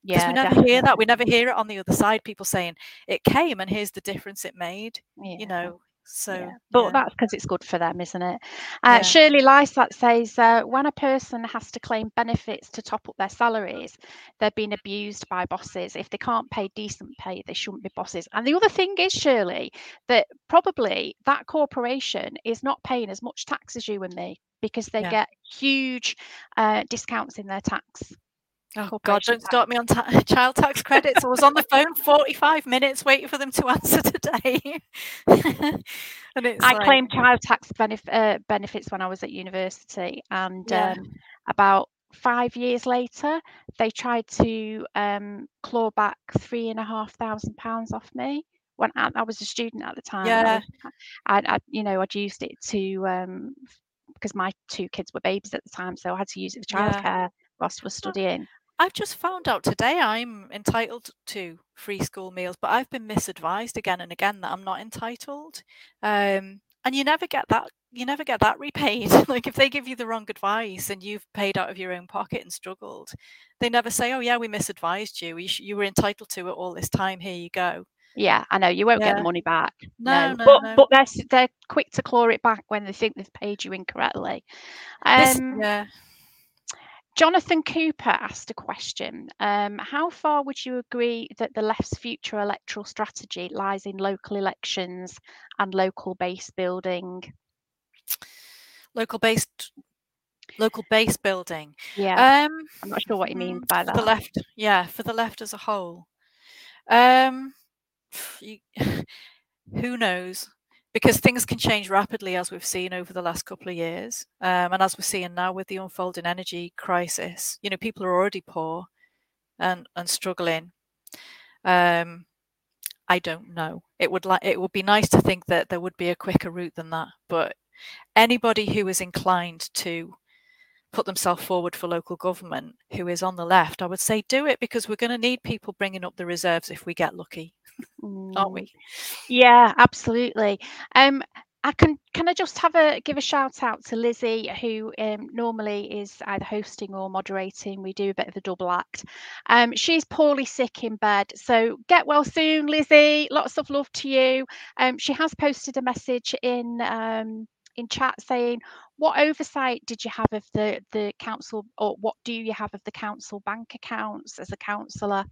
Because yeah, we never definitely. hear that. We never hear it on the other side, people saying it came and here's the difference it made, yeah. you know. So yeah, but yeah. that's because it's good for them, isn't it? Uh, yeah. Shirley Lysat says, uh, when a person has to claim benefits to top up their salaries, they're being abused by bosses. If they can't pay decent pay, they shouldn't be bosses. And the other thing is, Shirley, that probably that corporation is not paying as much tax as you and me because they yeah. get huge uh, discounts in their tax. Oh, God, don't start me on ta- child tax credits. I was on the phone forty-five minutes waiting for them to answer today. And it's I like... claimed child tax benef- uh, benefits when I was at university. And yeah. um, about five years later, they tried to um, claw back three and a half thousand pounds off me. When I, I was a student at the time. Yeah. I, I, you know, I'd used it to, um, because my two kids were babies at the time. So I had to use it for childcare yeah. whilst we're studying. I've just found out today I'm entitled to free school meals, but I've been misadvised again and again that I'm not entitled. Um, and you never get that. You never get that repaid. Like if they give you the wrong advice and you've paid out of your own pocket and struggled, they never say, "Oh yeah, we misadvised you. You, sh- you were entitled to it all this time. Here you go." Yeah, I know you won't yeah. get the money back. No, no, no but no. but they're they're quick to claw it back when they think they've paid you incorrectly. Um, this, yeah. Jonathan Cooper asked a question. Um, how far would you agree that the left's future electoral strategy lies in local elections and local base building? Local based, local base building. Yeah, um, I'm not sure what you mean by that. For the left, yeah, for the left as a whole. Um, you, who knows? Because things can change rapidly, as we've seen over the last couple of years, um, and as we're seeing now with the unfolding energy crisis. You know, people are already poor and and struggling. Um, I don't know. It would like it would be nice to think that there would be a quicker route than that, but anybody who is inclined to put themselves forward for local government who is on the left, I would say do it, because we're going to need people bringing up the reserves if we get lucky, aren't we? Yeah, absolutely. Um, I can can I just have a give a shout out to Lizzie, who um, normally is either hosting or moderating. We do a bit of a double act. Um, she's poorly sick in bed, so get well soon, Lizzie. Lots of love to you. Um, she has posted a message in um, in chat saying, what oversight did you have of the the council, or what do you have of the council bank accounts as a councillor?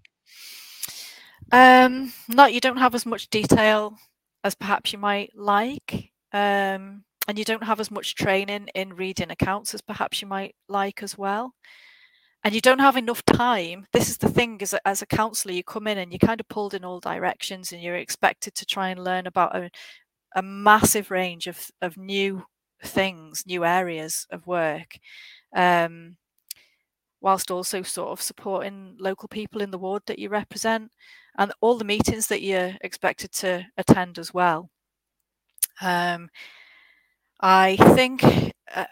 Um, not you don't have as much detail as perhaps you might like, um, and you don't have as much training in reading accounts as perhaps you might like as well, and you don't have enough time. This is the thing, as a, as a councillor, you come in and you're kind of pulled in all directions, and you're expected to try and learn about a, a massive range of of new things, new areas of work, um, whilst also sort of supporting local people in the ward that you represent, and all the meetings that you're expected to attend as well. Um, I think uh,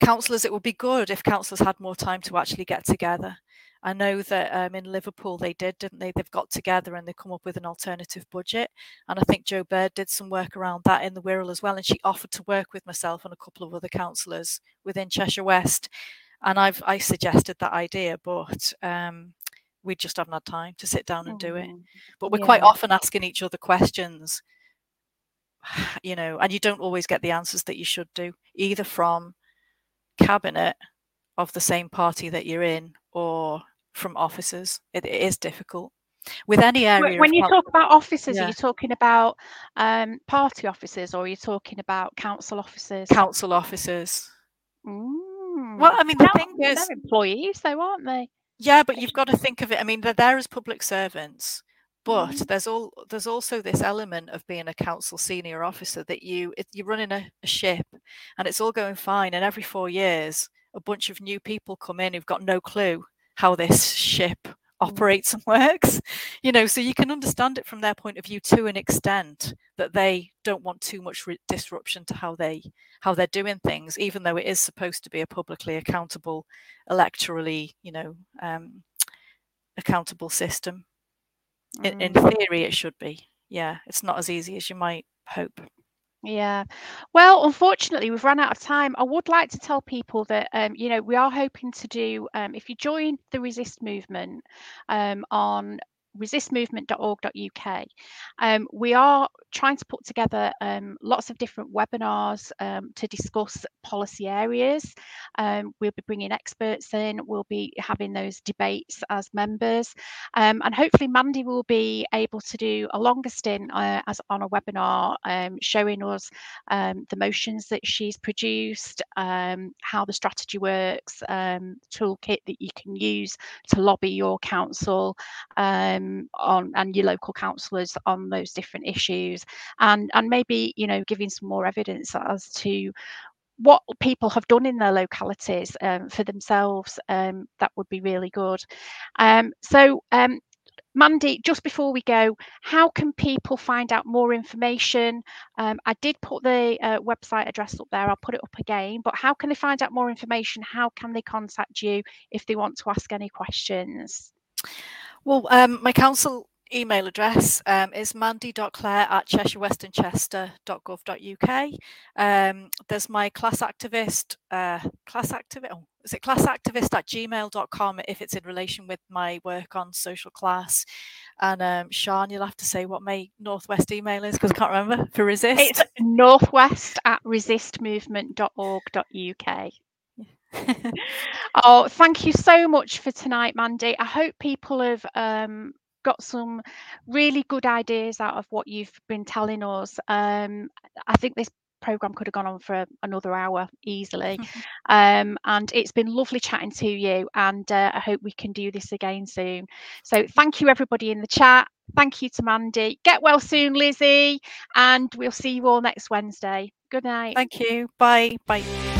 councillors, it would be good if councillors had more time to actually get together. I know that um, in Liverpool they did, didn't they? They've got together and they come up with an alternative budget. And I think Jo Bird did some work around that in the Wirral as well. And she offered to work with myself and a couple of other councillors within Cheshire West. And I've I suggested that idea, but um, we just haven't had time to sit down and do it. But we're yeah. quite often asking each other questions, you know, and you don't always get the answers that you should do, either from cabinet of the same party that you're in or from officers. It, it is difficult. With any area. When you pol- talk about officers, yeah. are you talking about um, party officers, or are you talking about council officers? Council officers. Mm. Well, I mean, the thing is, they're employees, though, aren't they? Yeah, but you've got to think of it. I mean, they're there as public servants, but mm-hmm. there's all there's also this element of being a council senior officer that you you're running a, a ship, and it's all going fine. And every four years, a bunch of new people come in who've got no clue how this ship operates and works. You know, so you can understand it from their point of view to an extent that they don't want too much re- disruption to how they how they're doing things, even though it is supposed to be a publicly accountable, electorally, you know, um, accountable system. In, in theory, it should be. Yeah, it's not as easy as you might hope. Yeah. Well, unfortunately, we've run out of time. I would like to tell people that, um, you know, we are hoping to do, um, if you join the Resist Movement um, on resist movement dot org dot U K, um, we are trying to put together um, lots of different webinars um, to discuss policy areas. Um, we'll be bringing experts in, we'll be having those debates as members, um, and hopefully Mandy will be able to do a longer stint uh, as on a webinar um, showing us um, the motions that she's produced, um, how the strategy works, um, toolkit that you can use to lobby your council um, on and your local councillors on those different issues, and and maybe, you know, giving some more evidence as to what people have done in their localities um, for themselves. Um, that would be really good. Um, so um, Mandy, just before we go, how can people find out more information? Um, I did put the uh, website address up there. I'll put it up again, but how can they find out more information? How can they contact you if they want to ask any questions? Well, um, my council email address um, is mandy dot clare at cheshire west and chester dot gov dot u k. Um, there's my class activist, uh, class activist, oh, is it class activist at gmail dot com if it's in relation with my work on social class. And um, Sian, you'll have to say what my Northwest email is because I can't remember, for Resist. It's northwest at resist movement dot org dot u k. Oh, thank you so much for tonight, Mandy. I hope people have um, got some really good ideas out of what you've been telling us. Um, I think this programme could have gone on for another hour easily. Mm-hmm. Um, and it's been lovely chatting to you, and uh, I hope we can do this again soon. So thank you, everybody in the chat. Thank you to Mandy. Get well soon, Lizzie. And we'll see you all next Wednesday. Good night. Thank you. Bye. Bye.